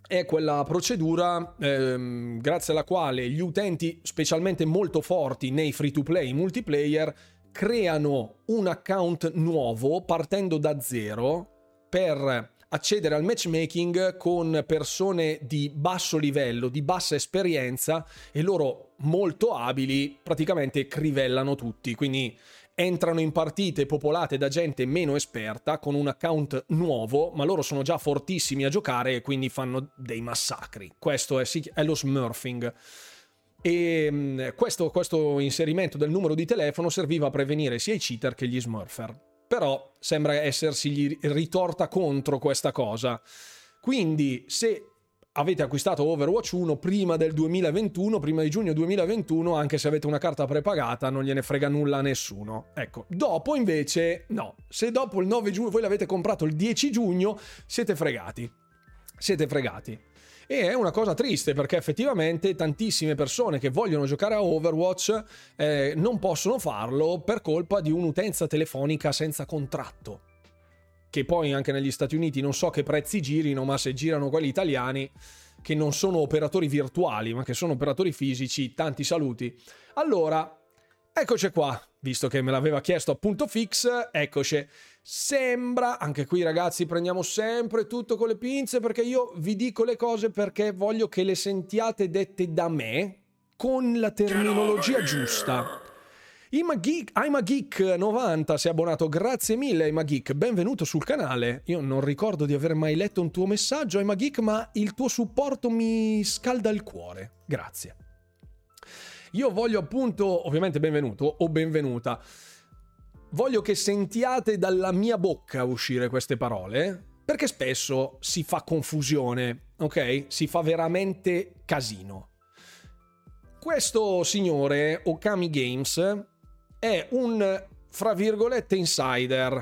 è quella procedura grazie alla quale gli utenti, specialmente molto forti nei free to play multiplayer, creano un account nuovo partendo da zero per accedere al matchmaking con persone di basso livello, di bassa esperienza, e loro molto abili praticamente crivellano tutti, quindi entrano in partite popolate da gente meno esperta con un account nuovo, ma loro sono già fortissimi a giocare e quindi fanno dei massacri. Questo è lo smurfing. E questo inserimento del numero di telefono serviva a prevenire sia i cheater che gli smurfer. Però sembra essersi ritorta contro questa cosa. Quindi se avete acquistato Overwatch 1 prima del 2021, prima di giugno 2021, anche se avete una carta prepagata non gliene frega nulla a nessuno. Ecco, dopo invece no. Se dopo il 9 giugno voi l'avete comprato il 10 giugno, siete fregati. Siete fregati. E è una cosa triste perché effettivamente tantissime persone che vogliono giocare a Overwatch non possono farlo per colpa di un'utenza telefonica senza contratto, che poi anche negli Stati Uniti non so che prezzi girino, ma se girano quelli italiani che non sono operatori virtuali ma che sono operatori fisici, tanti saluti. Allora, eccoci qua, visto che me l'aveva chiesto appunto Fix, eccoci. Sembra, anche qui ragazzi prendiamo sempre tutto con le pinze perché io vi dico le cose perché voglio che le sentiate dette da me con la terminologia giusta. ImaGeek90 si è abbonato, grazie mille ImaGeek, benvenuto sul canale. Io non ricordo di aver mai letto un tuo messaggio ImaGeek, ma il tuo supporto mi scalda il cuore, grazie. Io voglio appunto, ovviamente benvenuto o benvenuta, voglio che sentiate dalla mia bocca uscire queste parole, perché spesso si fa confusione, ok? Si fa veramente casino. Questo signore, Okami Games, è un, fra virgolette, insider.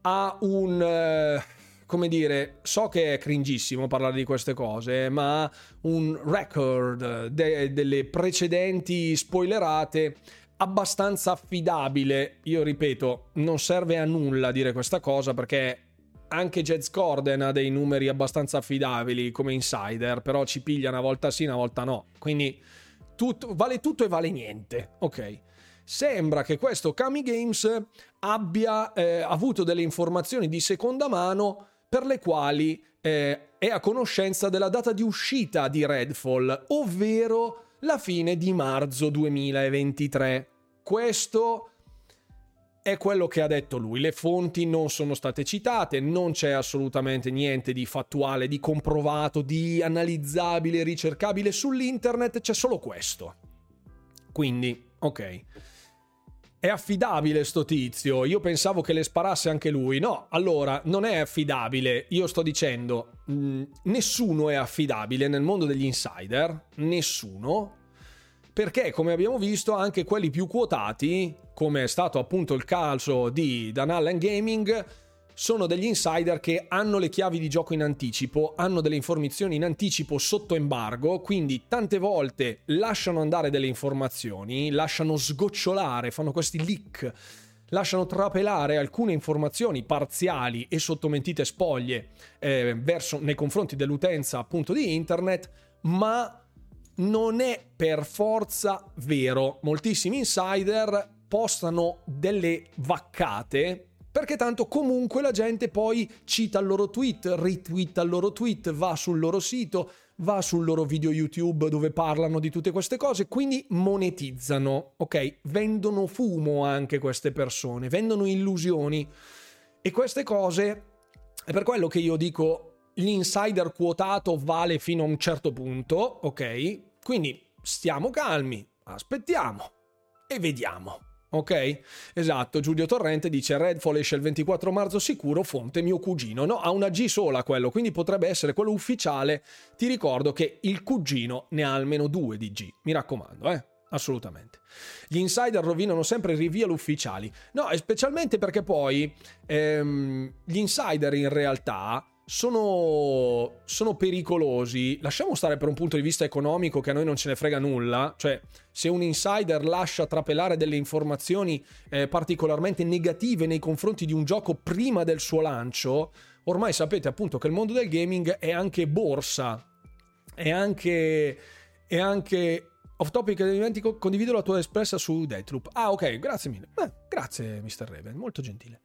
Ha un, come dire, so che è cringissimo parlare di queste cose, ma ha un record delle precedenti spoilerate abbastanza affidabile. Io ripeto, non serve a nulla dire questa cosa perché anche Jez Corden ha dei numeri abbastanza affidabili come insider, però ci piglia una volta sì, una volta no, quindi vale tutto e vale niente, ok? Sembra che questo Kami Games abbia avuto delle informazioni di seconda mano per le quali è a conoscenza della data di uscita di Redfall, ovvero la fine di marzo 2023. Questo è quello che ha detto lui. Le fonti non sono state citate, non c'è assolutamente niente di fattuale, di comprovato, di analizzabile, ricercabile sull'internet, c'è solo questo. Quindi, ok. È affidabile sto tizio? Io pensavo che le sparasse anche lui. No, allora, non è affidabile. Io sto dicendo, nessuno è affidabile nel mondo degli insider. Nessuno. Perché, come abbiamo visto, anche quelli più quotati, come è stato appunto il caso di Dan Allen Gaming, sono degli insider che hanno le chiavi di gioco in anticipo, hanno delle informazioni in anticipo sotto embargo, quindi tante volte lasciano andare delle informazioni, lasciano sgocciolare, fanno questi leak, lasciano trapelare alcune informazioni parziali e sotto mentite spoglie nei confronti dell'utenza appunto di internet, ma non è per forza vero. Moltissimi insider postano delle vaccate perché tanto comunque la gente poi cita il loro tweet, retweeta il loro tweet, va sul loro sito, va sul loro video YouTube dove parlano di tutte queste cose, quindi monetizzano, ok? Vendono fumo anche queste persone, vendono illusioni e queste cose. È per quello che io dico l'insider quotato vale fino a un certo punto, ok? Quindi stiamo calmi, aspettiamo e vediamo. Ok, esatto. Giulio Torrente dice Redfall esce il 24 marzo sicuro, fonte mio cugino. No, ha una G sola quello, quindi potrebbe essere quello ufficiale. Ti ricordo che il cugino ne ha almeno due di G, mi raccomando, assolutamente. Gli insider rovinano sempre i reveal ufficiali. No, e specialmente perché poi gli insider in realtà sono pericolosi. Lasciamo stare per un punto di vista economico che a noi non ce ne frega nulla, cioè se un insider lascia trapelare delle informazioni particolarmente negative nei confronti di un gioco prima del suo lancio, ormai sapete appunto che il mondo del gaming è anche borsa, è anche Off topic, dimentico, condivido la tua espressa su Deathloop. Ah, ok, grazie mille. Grazie, Mr. Raven, molto gentile.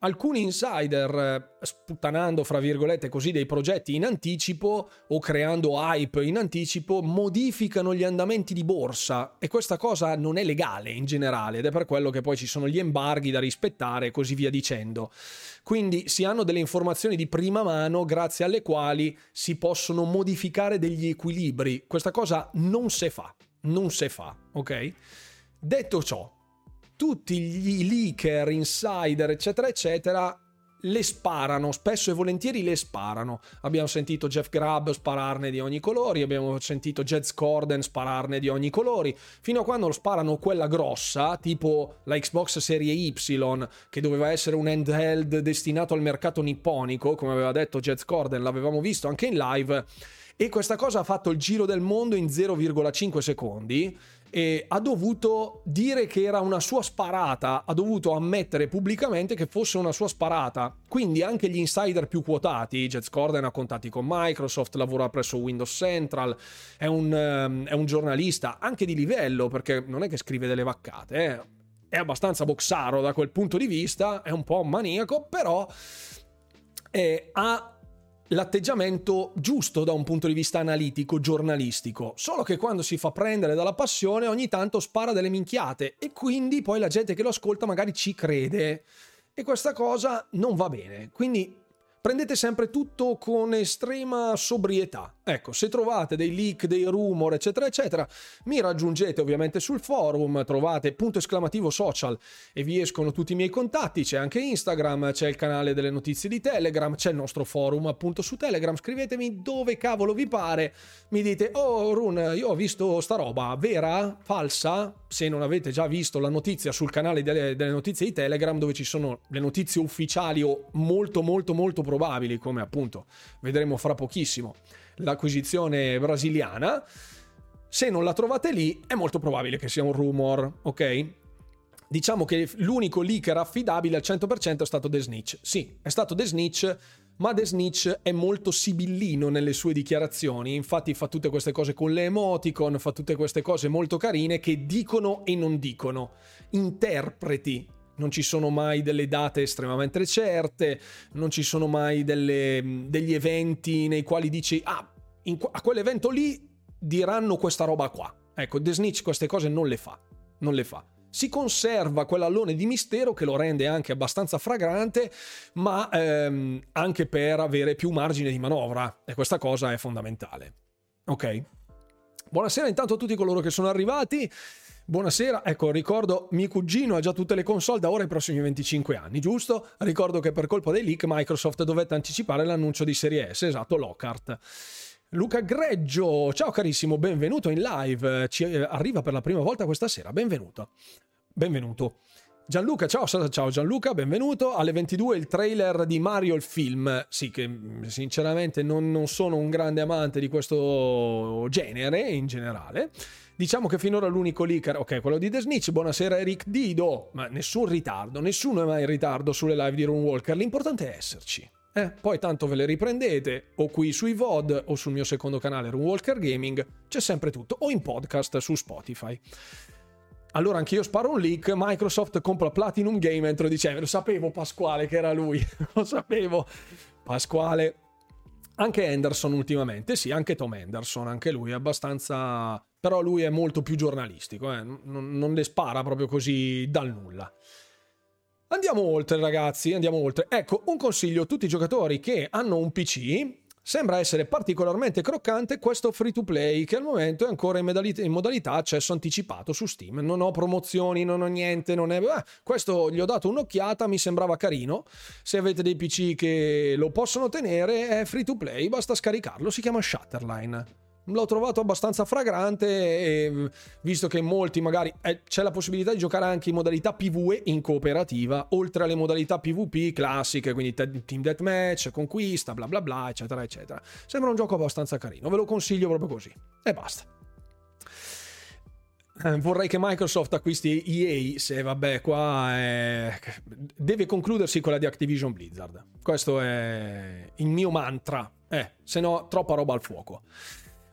Alcuni insider, sputtanando fra virgolette così dei progetti in anticipo o creando hype in anticipo, modificano gli andamenti di borsa, e questa cosa non è legale in generale, ed è per quello che poi ci sono gli embarghi da rispettare e così via dicendo. Quindi si hanno delle informazioni di prima mano grazie alle quali si possono modificare degli equilibri. Questa cosa non si fa, ok? Detto ciò, tutti gli leaker, insider, eccetera, eccetera, le sparano, spesso e volentieri le sparano. Abbiamo sentito Jeff Grubb spararne di ogni colore, abbiamo sentito Jed Scorden spararne di ogni colore, fino a quando sparano quella grossa, tipo la Xbox Serie Y, che doveva essere un handheld destinato al mercato nipponico, come aveva detto Jed Scorden, l'avevamo visto anche in live, e questa cosa ha fatto il giro del mondo in 0,5 secondi, e ha dovuto dire che era una sua sparata, ha dovuto ammettere pubblicamente che fosse una sua sparata. Quindi anche gli insider più quotati, Jed Scorden ha contatti con Microsoft, lavora presso Windows Central, è un giornalista anche di livello, perché non è che scrive delle vaccate, è abbastanza boxaro da quel punto di vista, è un po' un maniaco, però ha l'atteggiamento giusto da un punto di vista analitico, giornalistico, solo che quando si fa prendere dalla passione ogni tanto spara delle minchiate, e quindi poi la gente che lo ascolta magari ci crede, e questa cosa non va bene. Quindi prendete sempre tutto con estrema sobrietà. Ecco, se trovate dei leak, dei rumor, eccetera eccetera, mi raggiungete ovviamente sul forum, trovate !social e vi escono tutti i miei contatti. C'è anche Instagram, c'è il canale delle notizie di Telegram, c'è il nostro forum appunto su Telegram. Scrivetemi dove cavolo vi pare, mi dite: oh Run, io ho visto sta roba, vera? Falsa? Se non avete già visto la notizia sul canale delle notizie di Telegram, dove ci sono le notizie ufficiali o molto molto molto probabili, come appunto vedremo fra pochissimo l'acquisizione brasiliana, se non la trovate lì è molto probabile che sia un rumor, ok? Diciamo che l'unico leaker affidabile al 100% è stato The Snitch. Sì, è stato The Snitch, ma The Snitch è molto sibillino nelle sue dichiarazioni, infatti fa tutte queste cose con le emoticon, fa tutte queste cose molto carine che dicono e non dicono, interpreti. Non ci sono mai delle date estremamente certe, non ci sono mai degli eventi nei quali dici: ah, a quell'evento lì diranno questa roba qua. Ecco, The Snitch queste cose non le fa. Si conserva quell'allone di mistero che lo rende anche abbastanza fragrante, ma anche per avere più margine di manovra, e questa cosa è fondamentale. Ok? Buonasera intanto a tutti coloro che sono arrivati. Buonasera, ecco, ricordo, mio cugino ha già tutte le console da ora ai prossimi 25 anni, giusto? Ricordo che per colpa dei leak Microsoft dovette anticipare l'annuncio di Serie S, esatto, Lockhart. Luca Greggio, ciao carissimo, benvenuto in live, ci arriva per la prima volta questa sera, benvenuto. Gianluca, ciao Gianluca, benvenuto. Alle 22 il trailer di Mario il film. Sì, che sinceramente non sono un grande amante di questo genere in generale. Diciamo che finora l'unico leaker, ok, quello di The Snitch. Buonasera Eric Dido, ma nessuno è mai in ritardo sulle live di Runewalker, l'importante è esserci. Poi tanto ve le riprendete o qui sui VOD o sul mio secondo canale Runewalker Gaming, c'è sempre tutto, o in podcast su Spotify. Allora anch'io sparo un leak, Microsoft compra Platinum Game entro dicembre. Lo sapevo Pasquale che era lui, lo sapevo Pasquale. Anche Henderson ultimamente, sì, anche Tom Henderson, anche lui è abbastanza, però lui è molto più giornalistico, non le spara proprio così dal nulla. Andiamo oltre ragazzi, andiamo oltre. Ecco, un consiglio a tutti i giocatori che hanno un PC. Sembra essere particolarmente croccante questo free to play, che al momento è ancora in modalità accesso anticipato su Steam. Non ho promozioni, non ho niente, non è... questo gli ho dato un'occhiata, mi sembrava carino. Se avete dei PC che lo possono tenere, è free to play, basta scaricarlo, si chiama Shatterline. L'ho trovato abbastanza fragrante, e visto che molti magari c'è la possibilità di giocare anche in modalità PvE in cooperativa, oltre alle modalità PvP classiche, quindi Team Deathmatch, Conquista, bla bla bla, eccetera eccetera. Sembra un gioco abbastanza carino, ve lo consiglio proprio così e basta. Vorrei che Microsoft acquisti EA, se vabbè qua deve concludersi quella di Activision Blizzard, questo è il mio mantra, se no troppa roba al fuoco.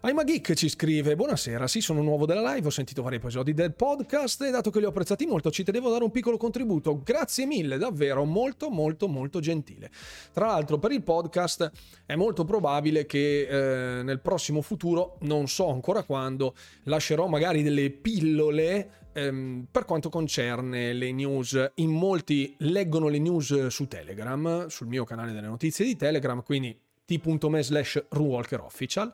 AimaGeek ci scrive: buonasera, sì, sono nuovo della live, ho sentito vari episodi del podcast e dato che li ho apprezzati molto ci tenevo a dare un piccolo contributo, grazie mille, davvero molto molto molto gentile. Tra l'altro per il podcast è molto probabile che nel prossimo futuro, non so ancora quando, lascerò magari delle pillole per quanto concerne le news. In molti leggono le news su Telegram, sul mio canale delle notizie di Telegram, quindi t.me/runwalkerofficial.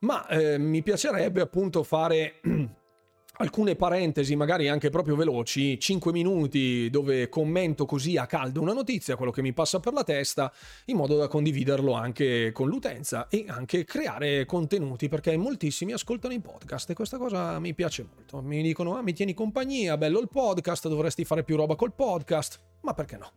Ma mi piacerebbe appunto fare alcune parentesi, magari anche proprio veloci, 5 minuti, dove commento così a caldo una notizia, quello che mi passa per la testa, in modo da condividerlo anche con l'utenza e anche creare contenuti, perché moltissimi ascoltano i podcast e questa cosa mi piace molto. Mi dicono: ah, mi tieni compagnia, bello il podcast, dovresti fare più roba col podcast. Ma perché no?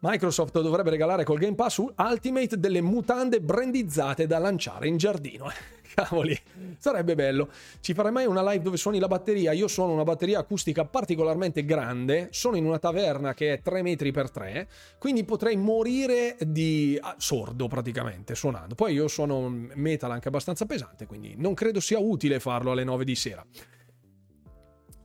Microsoft dovrebbe regalare col Game Pass Ultimate delle mutande brandizzate da lanciare in giardino. Cavoli, sarebbe bello. Ci farai mai una live dove suoni la batteria? Io suono una batteria acustica particolarmente grande, sono in una taverna che è 3 metri per 3, quindi potrei morire di sordo praticamente suonando. Poi io suono metal anche abbastanza pesante, quindi non credo sia utile farlo alle 9 di sera.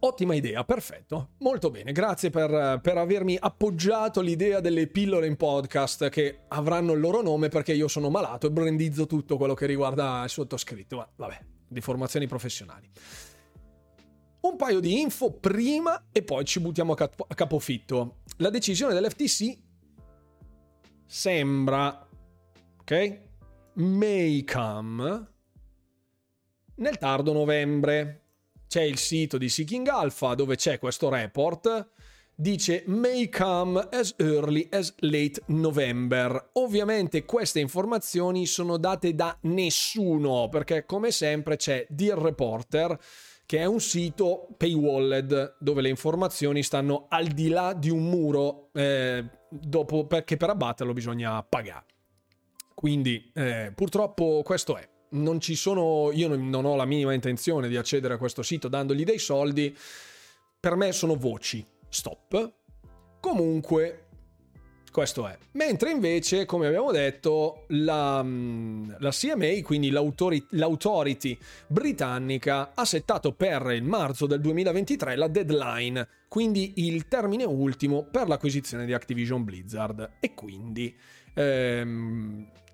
Ottima idea, perfetto, molto bene, grazie per avermi appoggiato l'idea delle pillole in podcast che avranno il loro nome, perché io sono malato e brandizzo tutto quello che riguarda il sottoscritto, ma vabbè, di formazioni professionali. Un paio di info prima e poi ci buttiamo a capofitto. La decisione dell'FTC sembra, ok, may come nel tardo novembre. C'è il sito di Seeking Alpha dove c'è questo report, dice may come as early as late November. Ovviamente queste informazioni sono date da nessuno, perché come sempre c'è Dear Reporter, che è un sito paywalled dove le informazioni stanno al di là di un muro, dopo, perché per abbatterlo bisogna pagare. Quindi purtroppo questo è. Non ci sono, io non ho la minima intenzione di accedere a questo sito dandogli dei soldi. Per me sono voci, stop. Comunque questo è. Mentre invece, come abbiamo detto, la CMA, quindi l'autority britannica, ha settato per il marzo del 2023 la deadline, quindi il termine ultimo per l'acquisizione di Activision Blizzard, e quindi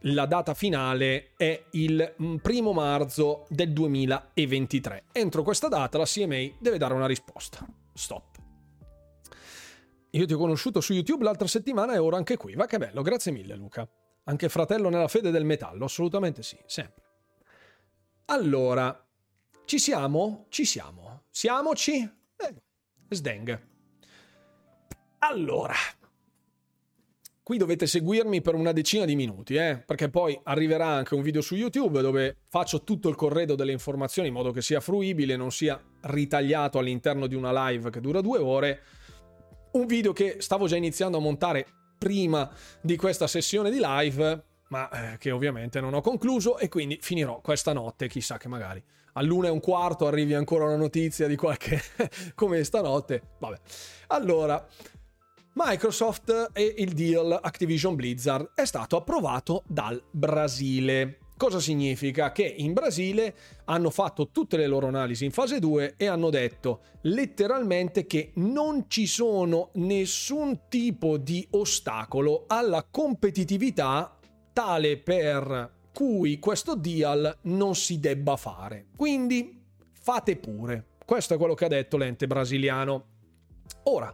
la data finale è il 1° marzo del 2023. Entro questa data la CMA deve dare una risposta. Stop. Io ti ho conosciuto su YouTube l'altra settimana e ora anche qui. Va che bello, grazie mille Luca. Anche fratello nella fede del metallo, assolutamente sì, sempre. Allora, ci siamo? Ci siamo. Siamoci? Sdeng. Allora, qui dovete seguirmi per una decina di minuti, perché poi arriverà anche un video su YouTube dove faccio tutto il corredo delle informazioni in modo che sia fruibile, non sia ritagliato all'interno di una live che dura 2 ore. Un video che stavo già iniziando a montare prima di questa sessione di live, ma che ovviamente non ho concluso, e quindi finirò questa notte. Chissà che magari all'1:15 arrivi ancora una notizia di qualche come stanotte. Vabbè, allora, Microsoft e il deal Activision Blizzard è stato approvato dal Brasile. Cosa significa? Che in Brasile hanno fatto tutte le loro analisi in fase 2 e hanno detto letteralmente che non ci sono nessun tipo di ostacolo alla competitività tale per cui questo deal non si debba fare. Quindi fate pure. Questo è quello che ha detto l'ente brasiliano. Ora,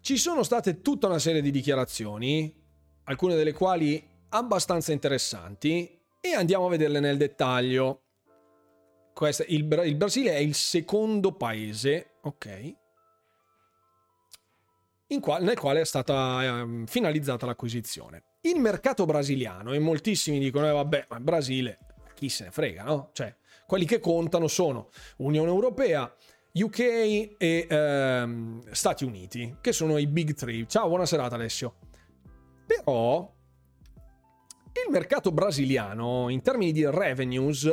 ci sono state tutta una serie di dichiarazioni, alcune delle quali abbastanza interessanti, e andiamo a vederle nel dettaglio. Il Brasile è il secondo paese, ok, nel quale è stata finalizzata l'acquisizione. Il mercato brasiliano, e moltissimi dicono vabbè, ma Brasile, chi se ne frega, no? Cioè, quelli che contano sono Unione Europea, UK e Stati Uniti, che sono i big three. Ciao, buona serata Alessio. Però il mercato brasiliano in termini di revenues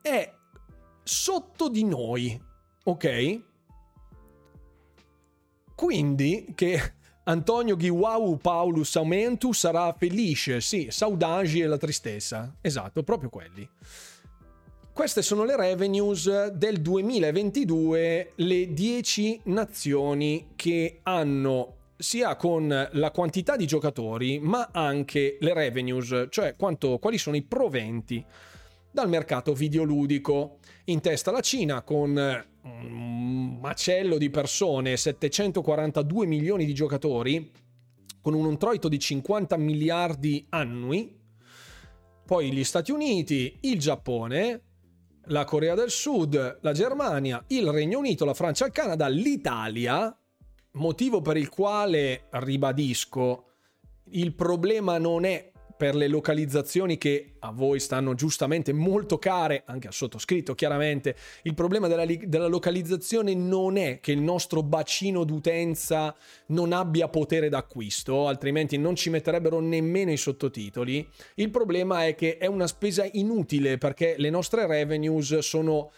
è sotto di noi, ok? Quindi che Antonio Ghiwau Paulus Aumentu sarà felice, sì, saudagi e la tristezza, esatto, proprio quelli. Queste sono le revenues del 2022, le 10 nazioni che hanno sia con la quantità di giocatori ma anche le revenues, cioè quali sono i proventi dal mercato videoludico. In testa la Cina con un macello di persone, 742 milioni di giocatori, con un introito di 50 miliardi annui. Poi gli Stati Uniti, il Giappone, la Corea del Sud, la Germania, il Regno Unito, la Francia, il Canada, l'Italia, motivo per il quale, ribadisco, il problema non è per le localizzazioni che a voi stanno giustamente molto care, anche al sottoscritto chiaramente, il problema della localizzazione non è che il nostro bacino d'utenza non abbia potere d'acquisto, altrimenti non ci metterebbero nemmeno i sottotitoli. Il problema è che è una spesa inutile, perché le nostre revenues sono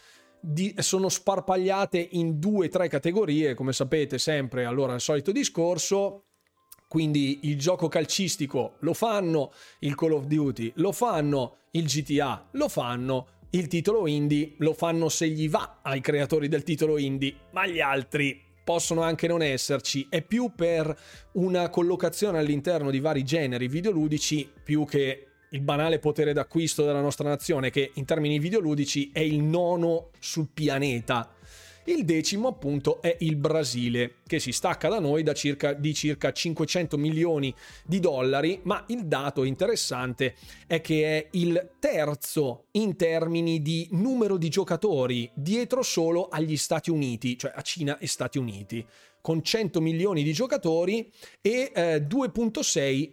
sparpagliate in 2-3 categorie, come sapete sempre, allora il solito discorso. Quindi il gioco calcistico lo fanno, il Call of Duty lo fanno, il GTA lo fanno, il titolo indie lo fanno se gli va ai creatori del titolo indie, ma gli altri possono anche non esserci. È più per una collocazione all'interno di vari generi videoludici più che il banale potere d'acquisto della nostra nazione, che in termini videoludici è il nono sul pianeta. Il 10º appunto è il Brasile, che si stacca da noi di circa 500 milioni di dollari, ma il dato interessante è che è il terzo in termini di numero di giocatori, dietro solo agli Stati Uniti, cioè a Cina e Stati Uniti, con 100 milioni di giocatori e 2.6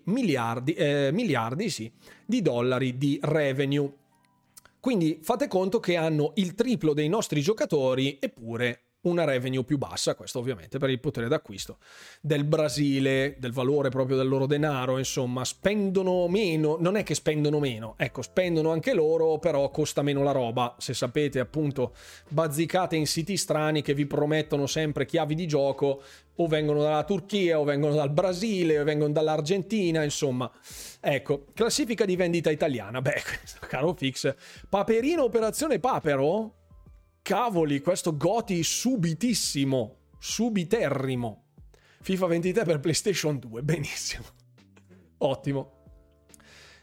miliardi di dollari di revenue. Quindi fate conto che hanno il triplo dei nostri giocatori, eppure una revenue più bassa, questo ovviamente per il potere d'acquisto del Brasile, del valore proprio del loro denaro, insomma, spendono meno, non è che spendono meno, ecco, spendono anche loro, però costa meno la roba. Se sapete, appunto, bazzicate in siti strani che vi promettono sempre chiavi di gioco, o vengono dalla Turchia, o vengono dal Brasile, o vengono dall'Argentina, insomma. Ecco, classifica di vendita italiana. Beh, questo, caro Fix, Paperino Operazione Papero? Cavoli, questo goti subitissimo, subiterrimo. FIFA 23 per PlayStation 2, benissimo. Ottimo.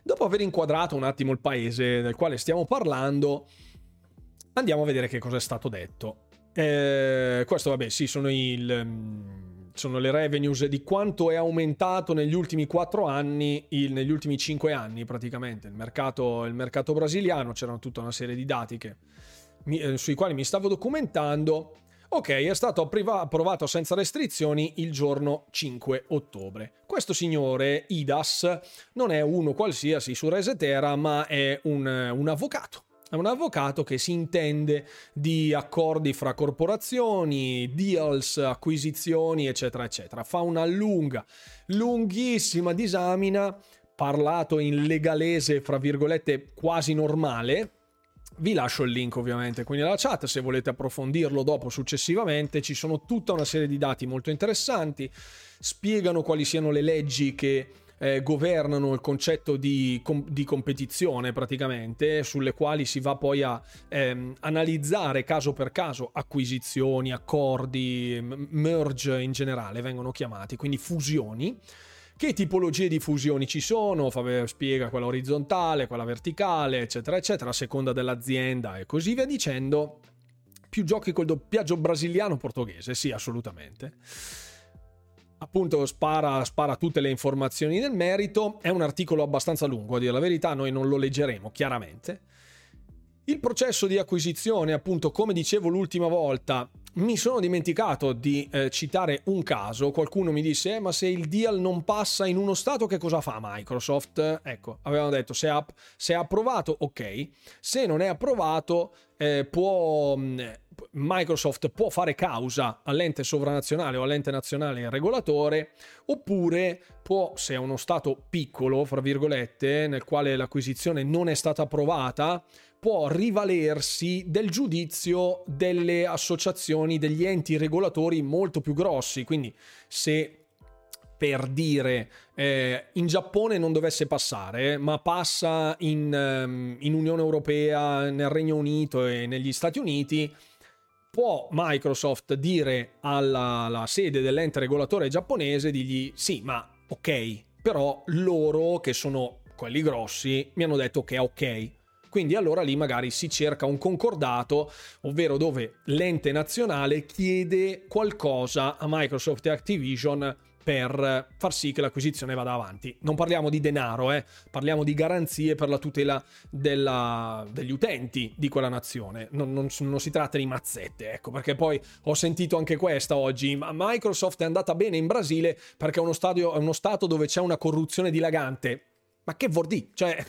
Dopo aver inquadrato un attimo il paese del quale stiamo parlando, andiamo a vedere che cosa è stato detto. Questo, vabbè, sì, sono le revenues di quanto è aumentato negli ultimi 4 anni, negli ultimi 5 anni praticamente, il mercato brasiliano. C'erano tutta una serie di dati sui quali mi stavo documentando. Ok, è stato approvato senza restrizioni il giorno 5 ottobre. Questo signore, Idas, non è uno qualsiasi su Resetera, ma è un avvocato. È un avvocato che si intende di accordi fra corporazioni, deals, acquisizioni, eccetera, eccetera. Fa una lunghissima disamina, parlato in legalese, fra virgolette, quasi normale. Vi lascio il link ovviamente qui nella chat se volete approfondirlo dopo successivamente. Ci sono tutta una serie di dati molto interessanti, spiegano quali siano le leggi che governano il concetto di competizione praticamente, sulle quali si va poi a analizzare caso per caso acquisizioni, accordi, merge in generale vengono chiamati, quindi fusioni. Che tipologie di fusioni ci sono? Spiega quella orizzontale, quella verticale, eccetera, eccetera, a seconda dell'azienda e così via dicendo. Più giochi col doppiaggio brasiliano-portoghese, sì, assolutamente. Appunto spara tutte le informazioni nel merito. È un articolo abbastanza lungo, a dire la verità, noi non lo leggeremo chiaramente. Il processo di acquisizione, appunto, come dicevo l'ultima volta, mi sono dimenticato di citare un caso. Qualcuno mi disse ma se il deal non passa in uno stato che cosa fa Microsoft? Ecco, avevano detto se è approvato, ok, se non è approvato Microsoft può fare causa all'ente sovranazionale o all'ente nazionale regolatore, oppure può, se è uno stato piccolo, fra virgolette, nel quale l'acquisizione non è stata approvata, può rivalersi del giudizio delle associazioni, degli enti regolatori molto più grossi. Quindi se per dire, in Giappone non dovesse passare, ma passa in Unione Europea, nel Regno Unito e negli Stati Uniti, può Microsoft dire alla sede dell'ente regolatore giapponese, digli sì, ma ok, però loro che sono quelli grossi mi hanno detto che è ok. Quindi allora lì magari si cerca un concordato, ovvero dove l'ente nazionale chiede qualcosa a Microsoft e Activision per far sì che l'acquisizione vada avanti. Non parliamo di denaro, parliamo di garanzie per la tutela degli utenti di quella nazione. Non si tratta di mazzette, ecco, perché poi ho sentito anche questa oggi, ma Microsoft è andata bene in Brasile perché è uno stato dove c'è una corruzione dilagante. Ma che vuol dire? Cioè,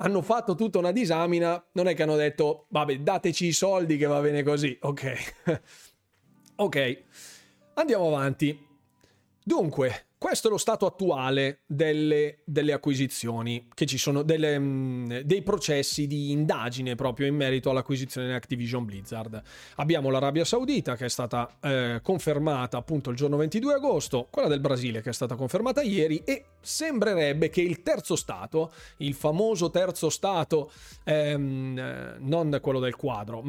hanno fatto tutta una disamina, non è che hanno detto vabbè, dateci i soldi che va bene così, ok. Ok, andiamo avanti. Dunque, questo è lo stato attuale delle acquisizioni, che ci sono dei processi di indagine proprio in merito all'acquisizione di Activision Blizzard. Abbiamo l'Arabia Saudita, che è stata confermata appunto il giorno 22 agosto, quella del Brasile che è stata confermata ieri, e sembrerebbe che il terzo stato, il famoso terzo stato, non quello del quadro,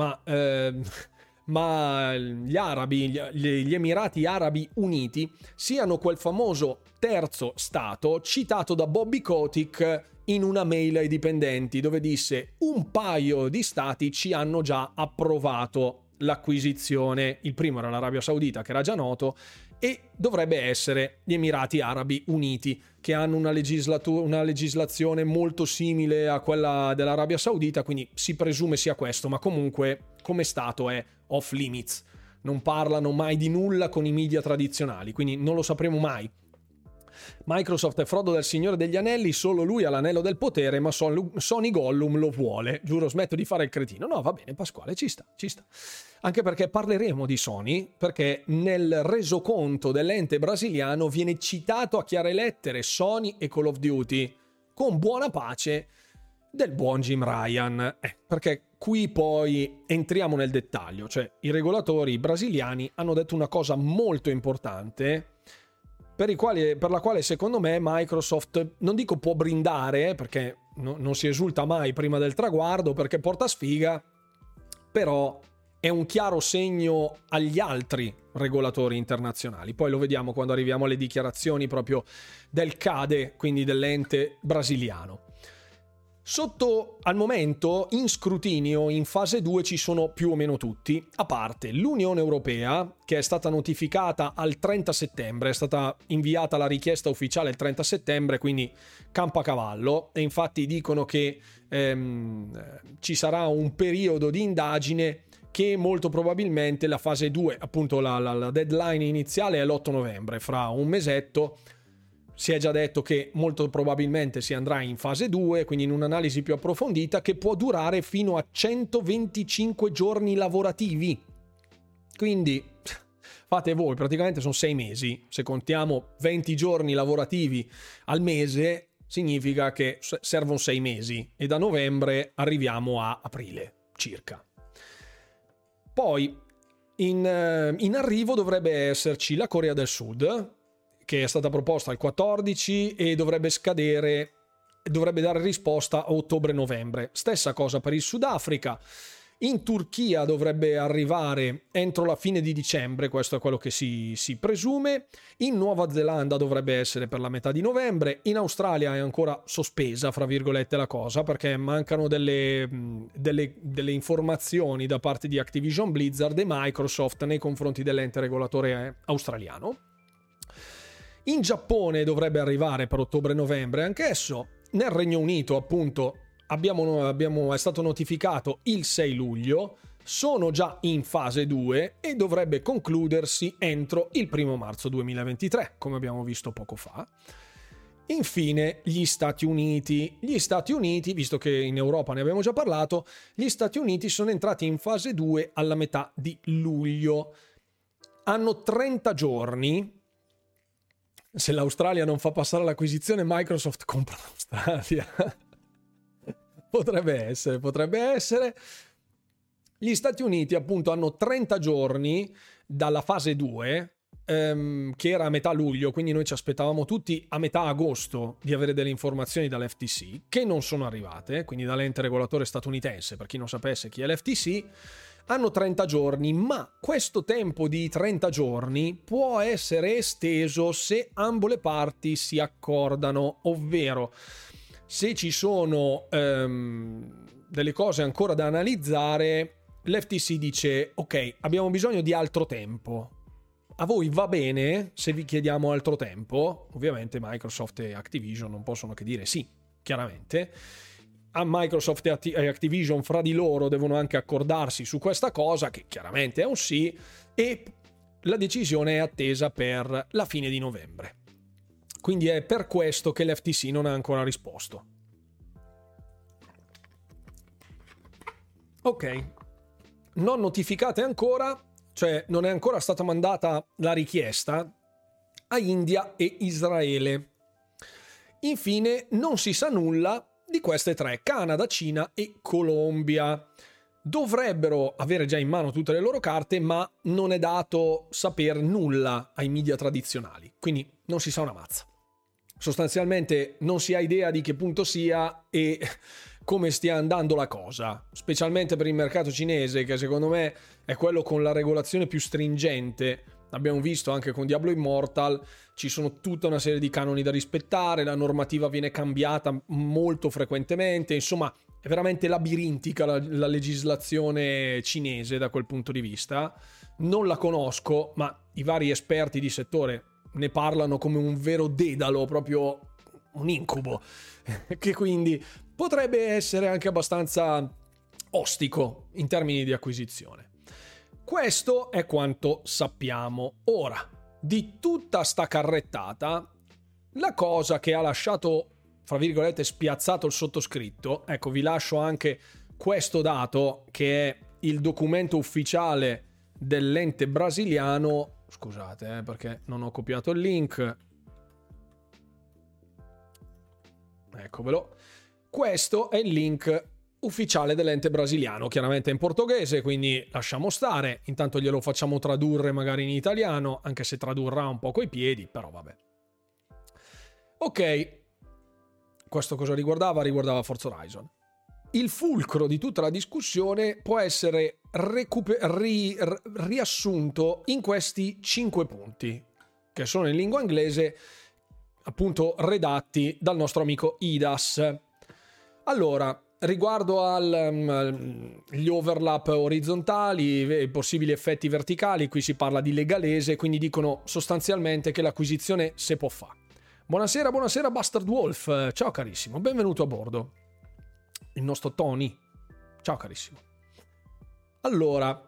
ma gli arabi, gli Emirati Arabi Uniti, siano quel famoso terzo stato citato da Bobby Kotick in una mail ai dipendenti, dove disse: un paio di stati ci hanno già approvato l'acquisizione. Il primo era l'Arabia Saudita, che era già noto, e dovrebbe essere gli Emirati Arabi Uniti, che hanno una legislazione molto simile a quella dell'Arabia Saudita, quindi si presume sia questo, ma comunque come stato è off limits, non parlano mai di nulla con i media tradizionali, quindi non lo sapremo mai. Microsoft è Frodo del Signore degli Anelli, solo lui ha l'anello del potere, ma Sony Gollum lo vuole. Giuro, smetto di fare il cretino. No, va bene Pasquale, ci sta, anche perché parleremo di Sony, perché nel resoconto dell'ente brasiliano viene citato a chiare lettere Sony e Call of Duty, con buona pace del buon Jim Ryan, perché qui poi entriamo nel dettaglio. Cioè, i regolatori brasiliani hanno detto una cosa molto importante, per la quale secondo me Microsoft, non dico può brindare, perché non si esulta mai prima del traguardo, perché porta sfiga, però è un chiaro segno agli altri regolatori internazionali. Poi lo vediamo quando arriviamo alle dichiarazioni proprio del CADE, quindi dell'ente brasiliano. Sotto, al momento, in scrutinio, in fase 2 ci sono più o meno tutti, a parte l'Unione Europea, che è stata notificata al 30 settembre, è stata inviata la richiesta ufficiale il 30 settembre, quindi campo a cavallo, e infatti dicono che ci sarà un periodo di indagine che molto probabilmente la fase 2, appunto la deadline iniziale è l'8 novembre, fra un mesetto. Si è già detto che molto probabilmente si andrà in fase 2, quindi in un'analisi più approfondita, che può durare fino a 125 giorni lavorativi. Quindi fate voi, praticamente sono 6 mesi. Se contiamo 20 giorni lavorativi al mese, significa che servono 6 mesi. E da novembre arriviamo a aprile, circa. Poi, in arrivo dovrebbe esserci la Corea del Sud, che è stata proposta il 14 e dovrebbe dare risposta a ottobre-novembre. Stessa cosa per il Sudafrica. In Turchia dovrebbe arrivare entro la fine di dicembre, questo è quello che si presume. In Nuova Zelanda dovrebbe essere per la metà di novembre. In Australia è ancora sospesa, fra virgolette, la cosa, perché mancano delle informazioni da parte di Activision Blizzard e Microsoft nei confronti dell'ente regolatore australiano. In Giappone dovrebbe arrivare per ottobre-novembre anch'esso. Nel Regno Unito, appunto, è stato notificato il 6 luglio, sono già in fase 2 e dovrebbe concludersi entro il 1 marzo 2023, come abbiamo visto poco fa. Infine, gli Stati Uniti. Gli Stati Uniti, visto che in Europa ne abbiamo già parlato, gli Stati Uniti sono entrati in fase 2 alla metà di luglio. Hanno 30 giorni. Se l'Australia non fa passare l'acquisizione, Microsoft compra l'Australia. potrebbe essere. Gli Stati Uniti appunto hanno 30 giorni dalla fase 2 che era a metà luglio, quindi noi ci aspettavamo tutti a metà agosto di avere delle informazioni dall'FTC, che non sono arrivate, quindi dall'ente regolatore statunitense. Per chi non sapesse chi è l'FTC, hanno 30 giorni, ma questo tempo di 30 giorni può essere esteso se ambo le parti si accordano, ovvero se ci sono delle cose ancora da analizzare, l'FTC dice ok, abbiamo bisogno di altro tempo. A voi va bene se vi chiediamo altro tempo? Ovviamente Microsoft e Activision non possono che dire sì, chiaramente. A Microsoft e Activision fra di loro devono anche accordarsi su questa cosa, che chiaramente è un sì, e la decisione è attesa per la fine di novembre. Quindi è per questo che l'FTC non ha ancora risposto. Ok, non notificate ancora, cioè non è ancora stata mandata la richiesta a India e Israele. Infine non si sa nulla di queste tre, Canada, Cina e Colombia. Dovrebbero avere già in mano tutte le loro carte, ma non è dato saper nulla ai media tradizionali, quindi non si sa una mazza. Sostanzialmente non si ha idea di che punto sia e come stia andando la cosa, specialmente per il mercato cinese, che secondo me è quello con la regolazione più stringente. Abbiamo visto anche con Diablo Immortal, ci sono tutta una serie di canoni da rispettare, la normativa viene cambiata molto frequentemente, insomma è veramente labirintica la legislazione cinese da quel punto di vista. Non la conosco, ma i vari esperti di settore ne parlano come un vero dedalo, proprio un incubo, che quindi potrebbe essere anche abbastanza ostico in termini di acquisizione. Questo è quanto sappiamo. Ora, di tutta sta carrettata, la cosa che ha lasciato, fra virgolette, spiazzato il sottoscritto, ecco, vi lascio anche questo dato, che è il documento ufficiale dell'ente brasiliano. Scusate, perché non ho copiato il link. Eccovelo. Questo è il link ufficiale dell'ente brasiliano, chiaramente in portoghese, quindi lasciamo stare, intanto glielo facciamo tradurre magari in italiano, anche se tradurrà un po' coi piedi, però vabbè. Ok, questo cosa riguardava? Riguardava Forza Horizon. Il fulcro di tutta la discussione può essere riassunto in questi 5 punti, che sono in lingua inglese, appunto redatti dal nostro amico Idas. Allora, riguardo agli overlap orizzontali e possibili effetti verticali, qui si parla di legalese, quindi dicono sostanzialmente che l'acquisizione se può fare. Buonasera, buonasera Bastard Wolf, ciao carissimo, benvenuto a bordo. Il nostro Tony, ciao carissimo. Allora,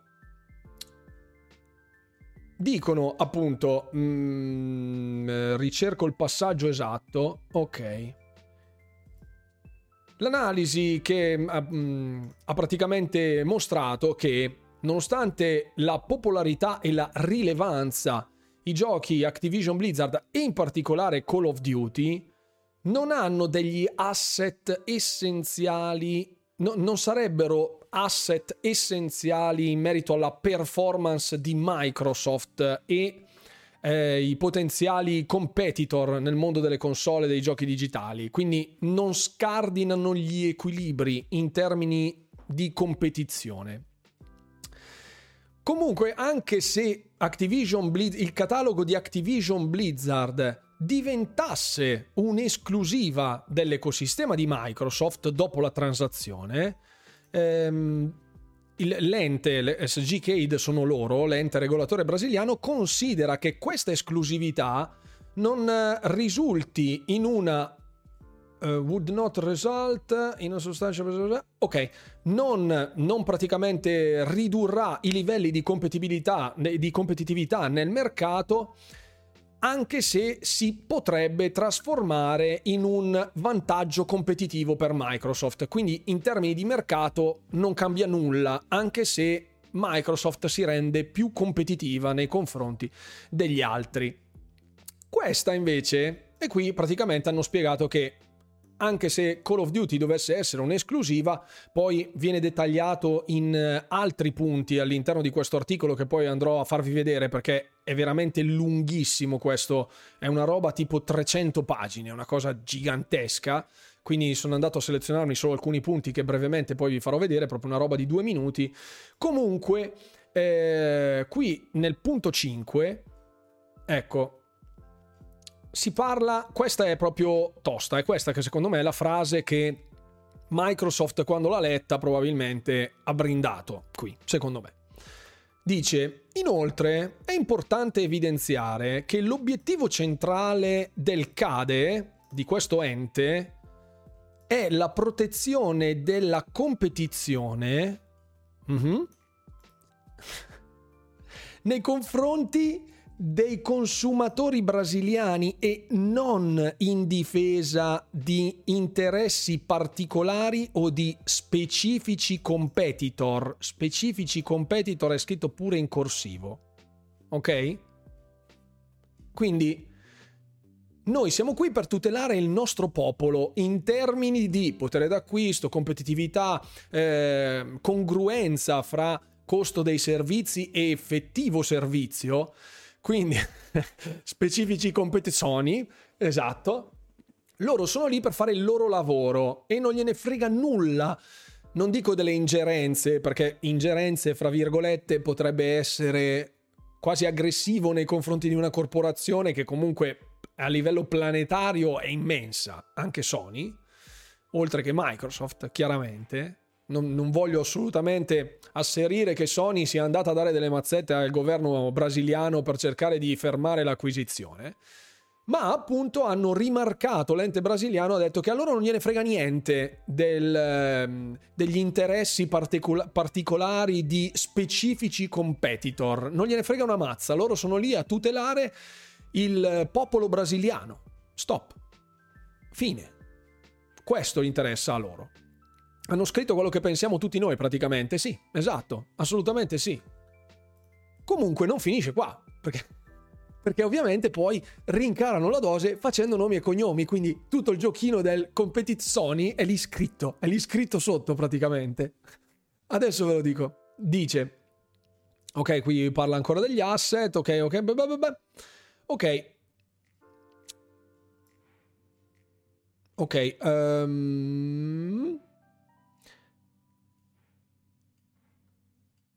dicono appunto, ricerco il passaggio esatto, ok. L'analisi che ha praticamente mostrato che, nonostante la popolarità e la rilevanza, i giochi Activision Blizzard e in particolare Call of Duty non hanno degli asset essenziali, non sarebbero asset essenziali in merito alla performance di Microsoft e i potenziali competitor nel mondo delle console e dei giochi digitali, quindi non scardinano gli equilibri in termini di competizione. Comunque, anche se il catalogo di Activision Blizzard diventasse un'esclusiva dell'ecosistema di Microsoft dopo la transazione, l'ente SG CADE, sono loro, l'ente regolatore brasiliano, considera che questa esclusività non risulti in una would not result in a substantial, ok, non praticamente ridurrà i livelli di competitività nel mercato, anche se si potrebbe trasformare in un vantaggio competitivo per Microsoft. Quindi in termini di mercato non cambia nulla, anche se Microsoft si rende più competitiva nei confronti degli altri. Questa invece, e qui praticamente hanno spiegato che anche se Call of Duty dovesse essere un'esclusiva, poi viene dettagliato in altri punti all'interno di questo articolo che poi andrò a farvi vedere, perché è veramente lunghissimo questo, è una roba tipo 300 pagine, una cosa gigantesca, quindi sono andato a selezionarmi solo alcuni punti che brevemente poi vi farò vedere, proprio una roba di 2 minuti. Comunque qui nel punto 5, ecco, si parla, questa è proprio tosta, è questa che secondo me è la frase che Microsoft quando l'ha letta probabilmente ha brindato qui, secondo me. Dice: inoltre è importante evidenziare che l'obiettivo centrale del CADE, di questo ente, è la protezione della competizione nei confronti dei consumatori brasiliani e non in difesa di interessi particolari o di specifici competitor. Specifici competitor è scritto pure in corsivo, ok? Quindi noi siamo qui per tutelare il nostro popolo in termini di potere d'acquisto, competitività, congruenza fra costo dei servizi e effettivo servizio. Quindi specifici competizioni, esatto, loro sono lì per fare il loro lavoro e non gliene frega nulla, non dico delle ingerenze, perché ingerenze fra virgolette potrebbe essere quasi aggressivo nei confronti di una corporazione che comunque a livello planetario è immensa, anche Sony, oltre che Microsoft chiaramente. Non voglio assolutamente asserire che Sony sia andata a dare delle mazzette al governo brasiliano per cercare di fermare l'acquisizione, ma appunto hanno rimarcato, l'ente brasiliano ha detto che a loro non gliene frega niente degli interessi particolari di specifici competitor, non gliene frega una mazza, loro sono lì a tutelare il popolo brasiliano, stop, fine, questo interessa a loro. Hanno scritto quello che pensiamo tutti noi praticamente, sì, esatto, assolutamente sì. Comunque non finisce qua, perché ovviamente poi rincarano la dose facendo nomi e cognomi, quindi tutto il giochino del competizioni è lì scritto sotto praticamente. Adesso ve lo dico, dice, ok, qui parla ancora degli asset, ok, ok. Ok,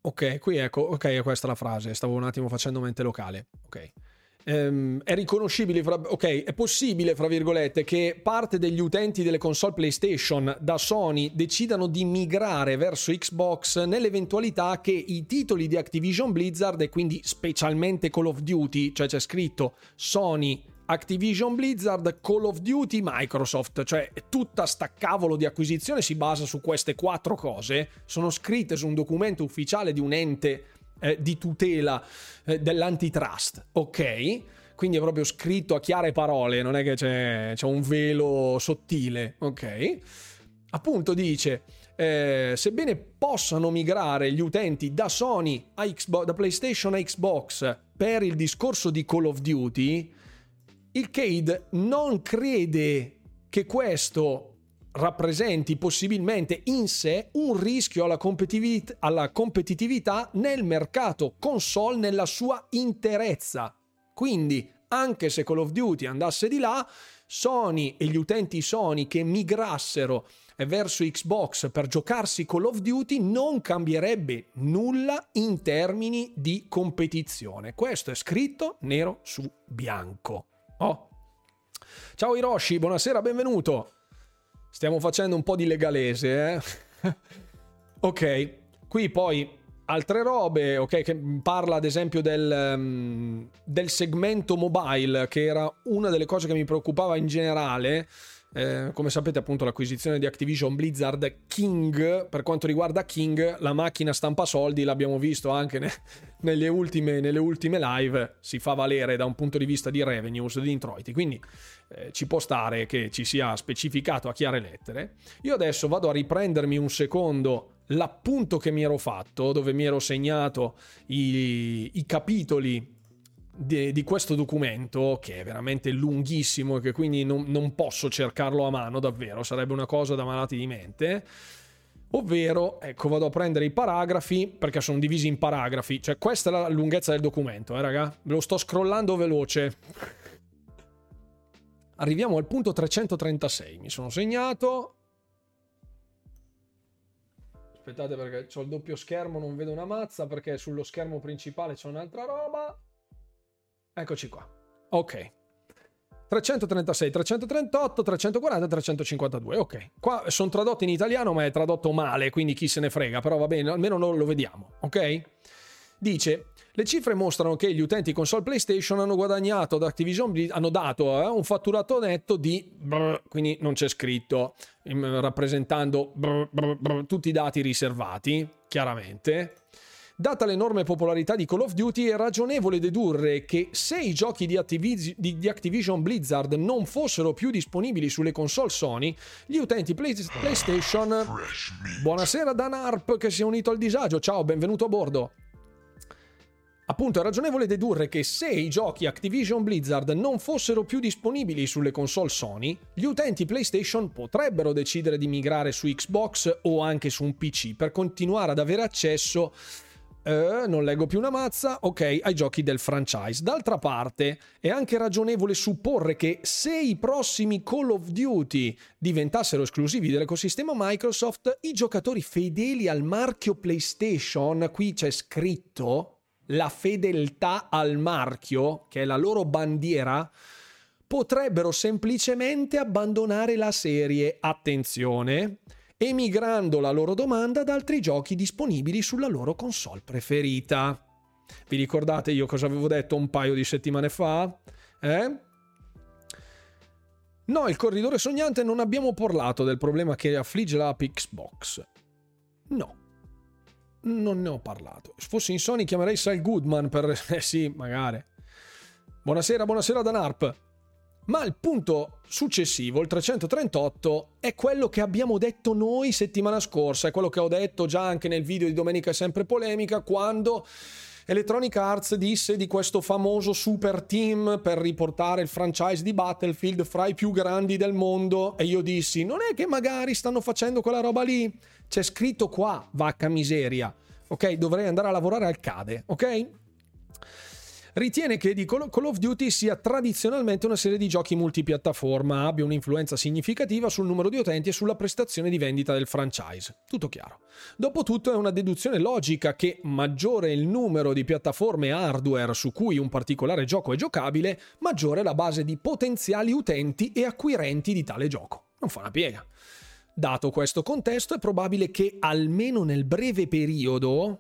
ok, qui ecco, ok, questa è la frase, stavo un attimo facendo mente locale, ok. È riconoscibile, ok, è possibile, fra virgolette, che parte degli utenti delle console PlayStation da Sony decidano di migrare verso Xbox nell'eventualità che i titoli di Activision Blizzard e quindi specialmente Call of Duty, cioè c'è scritto Sony, Activision Blizzard, Call of Duty, Microsoft, cioè tutta sta cavolo di acquisizione si basa su queste 4 cose, sono scritte su un documento ufficiale di un ente di tutela dell'antitrust, ok? Quindi è proprio scritto a chiare parole, non è che c'è un velo sottile, ok? Appunto dice, sebbene possano migrare gli utenti da Sony a Xbox, da PlayStation a Xbox per il discorso di Call of Duty, il CADE non crede che questo rappresenti possibilmente in sé un rischio alla competitività nel mercato console nella sua interezza. Quindi, anche se Call of Duty andasse di là, Sony e gli utenti Sony che migrassero verso Xbox per giocarsi Call of Duty non cambierebbe nulla in termini di competizione. Questo è scritto nero su bianco. Oh. Ciao Hiroshi, buonasera, benvenuto. Stiamo facendo un po' di legalese, eh? Ok, qui poi altre robe, ok, che parla ad esempio del segmento mobile, che era una delle cose che mi preoccupava in generale. Come sapete appunto l'acquisizione di Activision Blizzard, King, per quanto riguarda King la macchina stampa soldi, l'abbiamo visto anche nelle ultime live, si fa valere da un punto di vista di revenues, di introiti, quindi ci può stare che ci sia specificato a chiare lettere. Io adesso vado a riprendermi un secondo l'appunto che mi ero fatto, dove mi ero segnato i capitoli di questo documento, che è veramente lunghissimo e che quindi non posso cercarlo a mano, davvero sarebbe una cosa da malati di mente. Ovvero, ecco, vado a prendere i paragrafi, perché sono divisi in paragrafi. Cioè, questa è la lunghezza del documento, raga. Ve lo sto scrollando veloce. Arriviamo al punto 336. Mi sono segnato. Aspettate perché c'ho il doppio schermo, non vedo una mazza, perché sullo schermo principale c'è un'altra roba. Eccoci qua. Ok. 336, 338, 340, 352. Ok, qua sono tradotti in italiano, ma è tradotto male, quindi chi se ne frega, però va bene, almeno non lo vediamo, ok? Dice: le cifre mostrano che gli utenti console PlayStation hanno guadagnato da Activision Blizzard, hanno dato un fatturato netto di quindi non c'è scritto, rappresentando tutti i dati riservati, chiaramente. Data l'enorme popolarità di Call of Duty, è ragionevole dedurre che se i giochi di Activision Blizzard non fossero più disponibili sulle console Sony, gli utenti PlayStation... Buonasera Dan Harp che si è unito al disagio, ciao, benvenuto a bordo. Appunto, è ragionevole dedurre che se i giochi Activision Blizzard non fossero più disponibili sulle console Sony, gli utenti PlayStation potrebbero decidere di migrare su Xbox o anche su un PC per continuare ad avere accesso... non leggo più una mazza, ok, ai giochi del franchise. D'altra parte è anche ragionevole supporre che se i prossimi Call of Duty diventassero esclusivi dell'ecosistema Microsoft, i giocatori fedeli al marchio PlayStation, qui c'è scritto la fedeltà al marchio, che è la loro bandiera, potrebbero semplicemente abbandonare la serie, attenzione, emigrando la loro domanda ad altri giochi disponibili sulla loro console preferita. Vi ricordate io cosa avevo detto un paio di settimane fa? No, il corridore sognante, non abbiamo parlato del problema che affligge la Apex Box. No, non ne ho parlato. Se fossi in Sony chiamerei Sal Goodman per... sì, magari. Buonasera Dan Harp. Ma il punto successivo, il 338, è quello che abbiamo detto noi settimana scorsa, è quello che ho detto già anche nel video di Domenica è sempre polemica, quando Electronic Arts disse di questo famoso super team per riportare il franchise di Battlefield fra i più grandi del mondo, e io dissi: non è che magari stanno facendo quella roba lì? C'è scritto qua, vacca miseria, ok? Dovrei andare a lavorare al CADE, ok? Ritiene che di Call of Duty sia tradizionalmente una serie di giochi multipiattaforma, abbia un'influenza significativa sul numero di utenti e sulla prestazione di vendita del franchise. Tutto chiaro. Dopotutto è una deduzione logica che maggiore il numero di piattaforme hardware su cui un particolare gioco è giocabile, maggiore è la base di potenziali utenti e acquirenti di tale gioco. Non fa una piega. Dato questo contesto, è probabile che almeno nel breve periodo,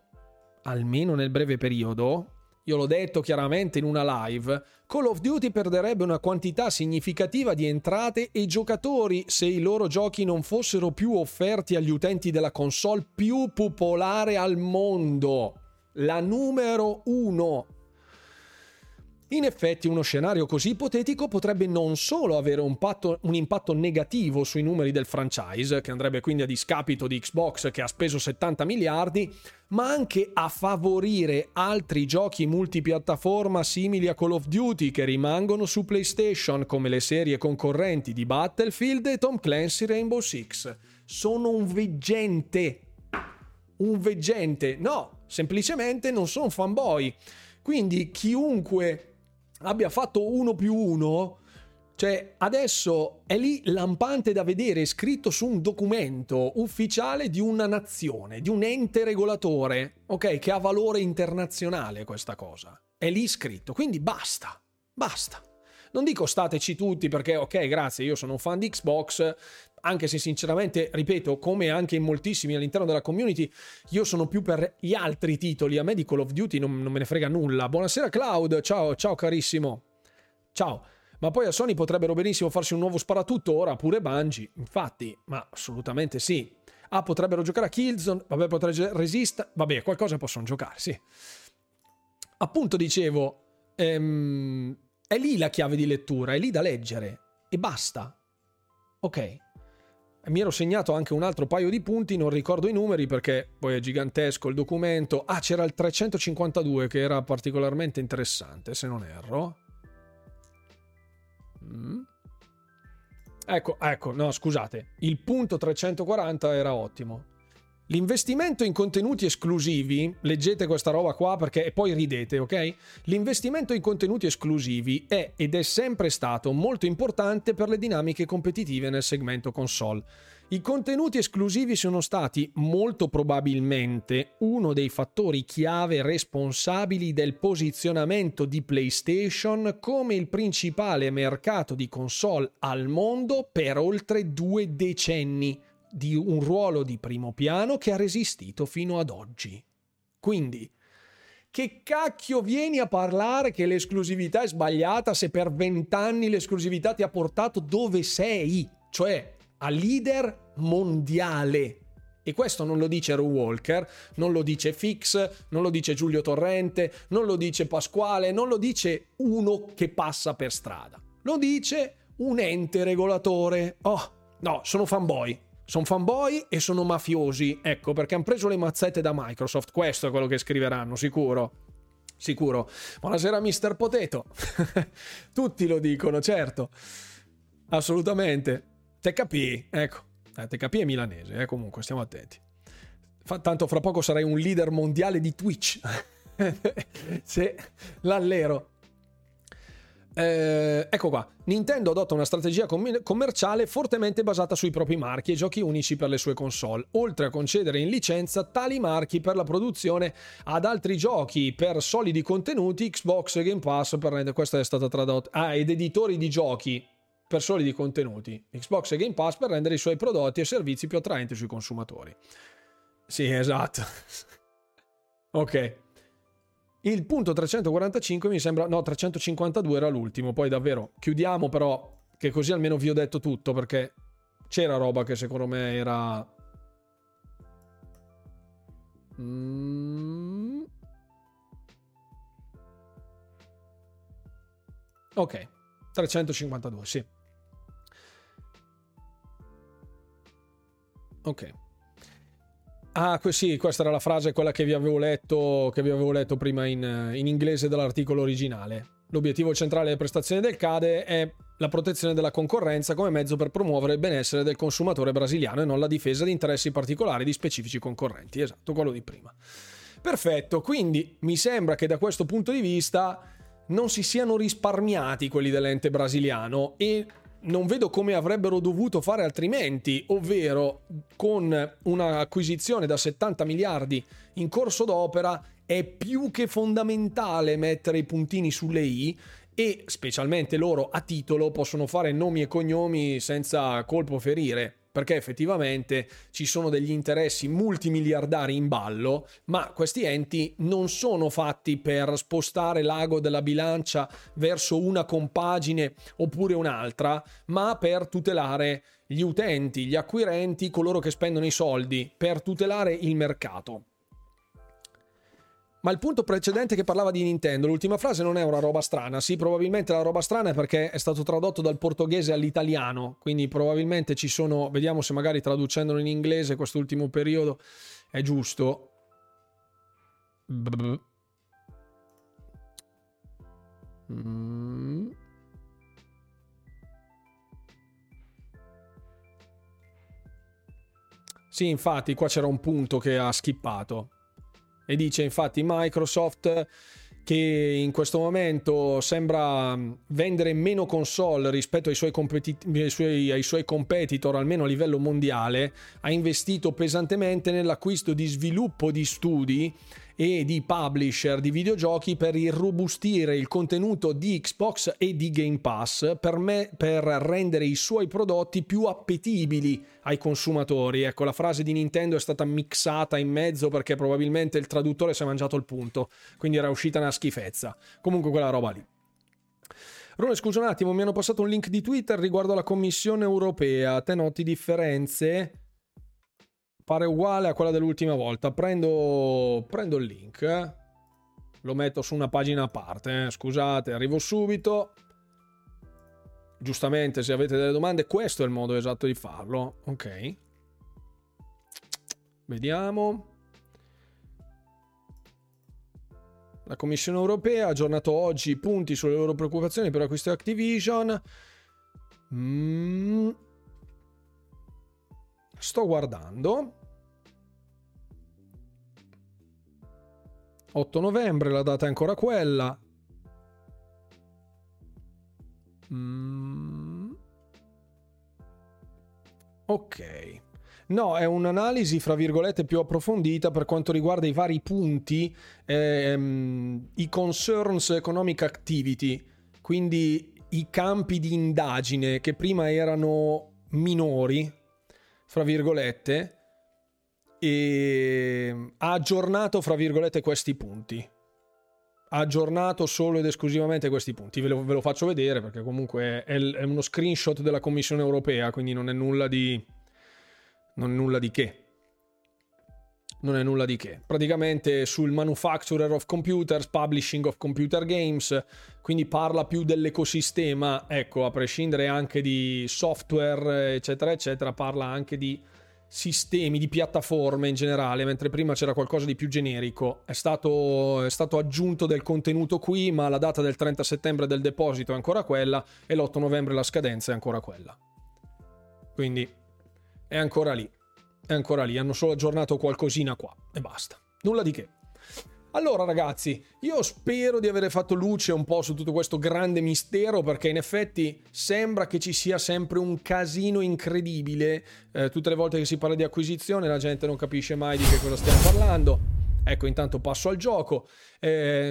io l'ho detto chiaramente in una live, Call of Duty perderebbe una quantità significativa di entrate e giocatori se i loro giochi non fossero più offerti agli utenti della console più popolare al mondo, la numero 1. In effetti uno scenario così ipotetico potrebbe non solo avere un impatto negativo sui numeri del franchise, che andrebbe quindi a discapito di Xbox che ha speso 70 miliardi, ma anche a favorire altri giochi multipiattaforma simili a Call of Duty che rimangono su PlayStation, come le serie concorrenti di Battlefield e Tom Clancy Rainbow Six. Sono un veggente, no, semplicemente non sono fanboy. Quindi chiunque abbia fatto 1+1, cioè adesso è lì lampante da vedere, scritto su un documento ufficiale di una nazione, di un ente regolatore, ok, che ha valore internazionale questa cosa, è lì scritto, quindi basta, non dico stateci tutti perché ok grazie, io sono un fan di Xbox, anche se sinceramente, ripeto, come anche in moltissimi all'interno della community, io sono più per gli altri titoli, a me di Call of Duty non me ne frega nulla. Buonasera Cloud, ciao carissimo, ciao. Ma poi a Sony potrebbero benissimo farsi un nuovo sparatutto, ora pure Bungie, infatti, ma assolutamente sì. Ah, potrebbero giocare a Killzone, vabbè, potrebbero Resist, vabbè, qualcosa possono giocare, sì. Appunto dicevo, è lì la chiave di lettura, è lì da leggere, e basta, ok. Mi ero segnato anche un altro paio di punti, non ricordo i numeri perché poi è gigantesco il documento. Ah, c'era il 352 che era particolarmente interessante, se non erro. Ecco, no, scusate, il punto 340 era ottimo. L'investimento in contenuti esclusivi, leggete questa roba qua perché e poi ridete, ok? L'investimento in contenuti esclusivi è ed è sempre stato molto importante per le dinamiche competitive nel segmento console. I contenuti esclusivi sono stati molto probabilmente uno dei fattori chiave responsabili del posizionamento di PlayStation come il principale mercato di console al mondo per oltre 2 decenni. Di un ruolo di primo piano che ha resistito fino ad oggi. Quindi, che cacchio vieni a parlare che l'esclusività è sbagliata se per 20 anni l'esclusività ti ha portato dove sei, cioè a leader mondiale. E questo non lo dice Ru Walker, non lo dice Fix, non lo dice Giulio Torrente, non lo dice Pasquale, non lo dice uno che passa per strada. Lo dice un ente regolatore. Oh, no, sono fanboy. Sono fanboy e sono mafiosi, ecco, perché hanno preso le mazzette da Microsoft. Questo è quello che scriveranno, sicuro. Sicuro. Buonasera, Mr. Potato. Tutti lo dicono, certo. Assolutamente. Te capì, ecco. Te capì è milanese, comunque, stiamo attenti. Tanto fra poco sarai un leader mondiale di Twitch. Se l'allero. Ecco qua, Nintendo adotta una strategia commerciale fortemente basata sui propri marchi e giochi unici per le sue console, oltre a concedere in licenza tali marchi per la produzione ad altri giochi per solidi contenuti, Xbox e Game Pass per... questa è stata tradotta ed editori di giochi per solidi contenuti, Xbox e Game Pass per rendere i suoi prodotti e servizi più attraenti sui consumatori. Sì, esatto. Ok. Il punto 345 mi sembra... No, 352 era l'ultimo, poi davvero. Chiudiamo però, che così almeno vi ho detto tutto, perché c'era roba che secondo me era... Ok, 352, sì. Ok. Ah, sì, questa era la frase, quella che vi avevo letto prima in inglese dall'articolo originale. L'obiettivo centrale delle prestazioni del CADE è la protezione della concorrenza come mezzo per promuovere il benessere del consumatore brasiliano e non la difesa di interessi particolari di specifici concorrenti. Esatto, quello di prima. Perfetto, quindi mi sembra che da questo punto di vista non si siano risparmiati quelli dell'ente brasiliano e... non vedo come avrebbero dovuto fare altrimenti, ovvero con un'acquisizione da 70 miliardi in corso d'opera è più che fondamentale mettere i puntini sulle i, e specialmente loro a titolo possono fare nomi e cognomi senza colpo ferire, perché effettivamente ci sono degli interessi multimiliardari in ballo, ma questi enti non sono fatti per spostare l'ago della bilancia verso una compagine oppure un'altra, ma per tutelare gli utenti, gli acquirenti, coloro che spendono i soldi, per tutelare il mercato. Ma il punto precedente che parlava di Nintendo, l'ultima frase non è una roba strana. Sì, probabilmente la roba strana è perché è stato tradotto dal portoghese all'italiano, quindi probabilmente ci sono, vediamo se magari traducendolo in inglese quest'ultimo periodo è giusto. Sì, infatti qua c'era un punto che ha skippato. E dice infatti Microsoft che in questo momento sembra vendere meno console rispetto ai suoi competitor, almeno a livello mondiale, ha investito pesantemente nell'acquisto di sviluppo di studi e di publisher di videogiochi per irrobustire il contenuto di Xbox e di Game Pass per rendere i suoi prodotti più appetibili ai consumatori. Ecco, la frase di Nintendo è stata mixata in mezzo perché probabilmente il traduttore si è mangiato il punto, quindi era uscita una schifezza. Comunque quella roba lì. Rone, scusa un attimo, mi hanno passato un link di Twitter riguardo alla Commissione Europea. Te noti differenze? Pare uguale a quella dell'ultima volta. Prendo il link, lo metto su una pagina a parte. Scusate, arrivo subito. Giustamente, se avete delle domande, questo è il modo esatto di farlo. Ok, vediamo. La Commissione Europea ha aggiornato oggi i punti sulle loro preoccupazioni per l'acquisto di Activision. Sto guardando, 8 novembre, la data è ancora quella. Ok. No, è un'analisi fra virgolette più approfondita per quanto riguarda i vari punti, i concerns economic activity, quindi i campi di indagine che prima erano minori, fra virgolette, e ha aggiornato, fra virgolette, questi punti. Ha aggiornato solo ed esclusivamente questi punti. Ve lo faccio vedere perché comunque è uno screenshot della Commissione Europea, quindi non è nulla di che. Praticamente sul manufacturer of computers, publishing of computer games, quindi parla più dell'ecosistema, ecco, a prescindere anche di software eccetera eccetera, parla anche di sistemi, di piattaforme in generale, mentre prima c'era qualcosa di più generico. È stato aggiunto del contenuto qui, ma la data del 30 settembre del deposito è ancora quella e l'8 novembre la scadenza è ancora quella, quindi è ancora lì, hanno solo aggiornato qualcosina qua e basta, nulla di che. Allora ragazzi, io spero di avere fatto luce un po' su tutto questo grande mistero, perché in effetti sembra che ci sia sempre un casino incredibile, tutte le volte che si parla di acquisizione la gente non capisce mai di che cosa stiamo parlando. Ecco, intanto passo al gioco. C'è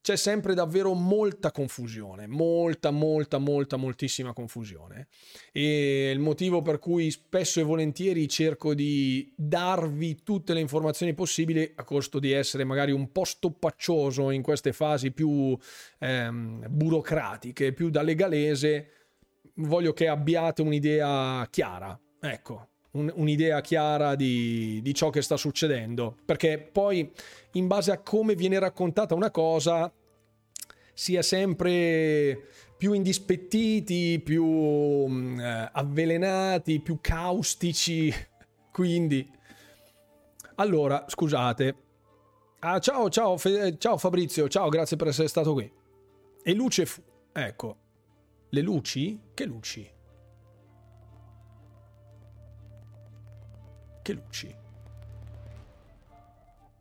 sempre davvero molta confusione, moltissima confusione, e il motivo per cui spesso e volentieri cerco di darvi tutte le informazioni possibili a costo di essere magari un po' stoppaccioso in queste fasi più burocratiche, più da legalese. Voglio che abbiate un'idea chiara, ecco, un'idea chiara di ciò che sta succedendo, perché poi in base a come viene raccontata una cosa si è sempre più indispettiti, più avvelenati, più caustici, quindi allora scusate. Ciao Fabrizio, ciao, grazie per essere stato qui. E luce fu, ecco, le luci, che luci.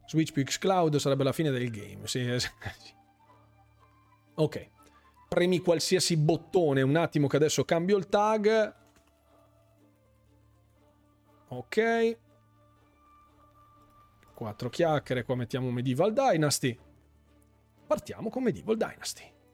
Switch più xCloud sarebbe la fine del game. Sì. Ok, premi qualsiasi bottone, un attimo che adesso cambio il tag. Ok, 4 chiacchiere, qua mettiamo Medieval Dynasty, partiamo con Medieval Dynasty.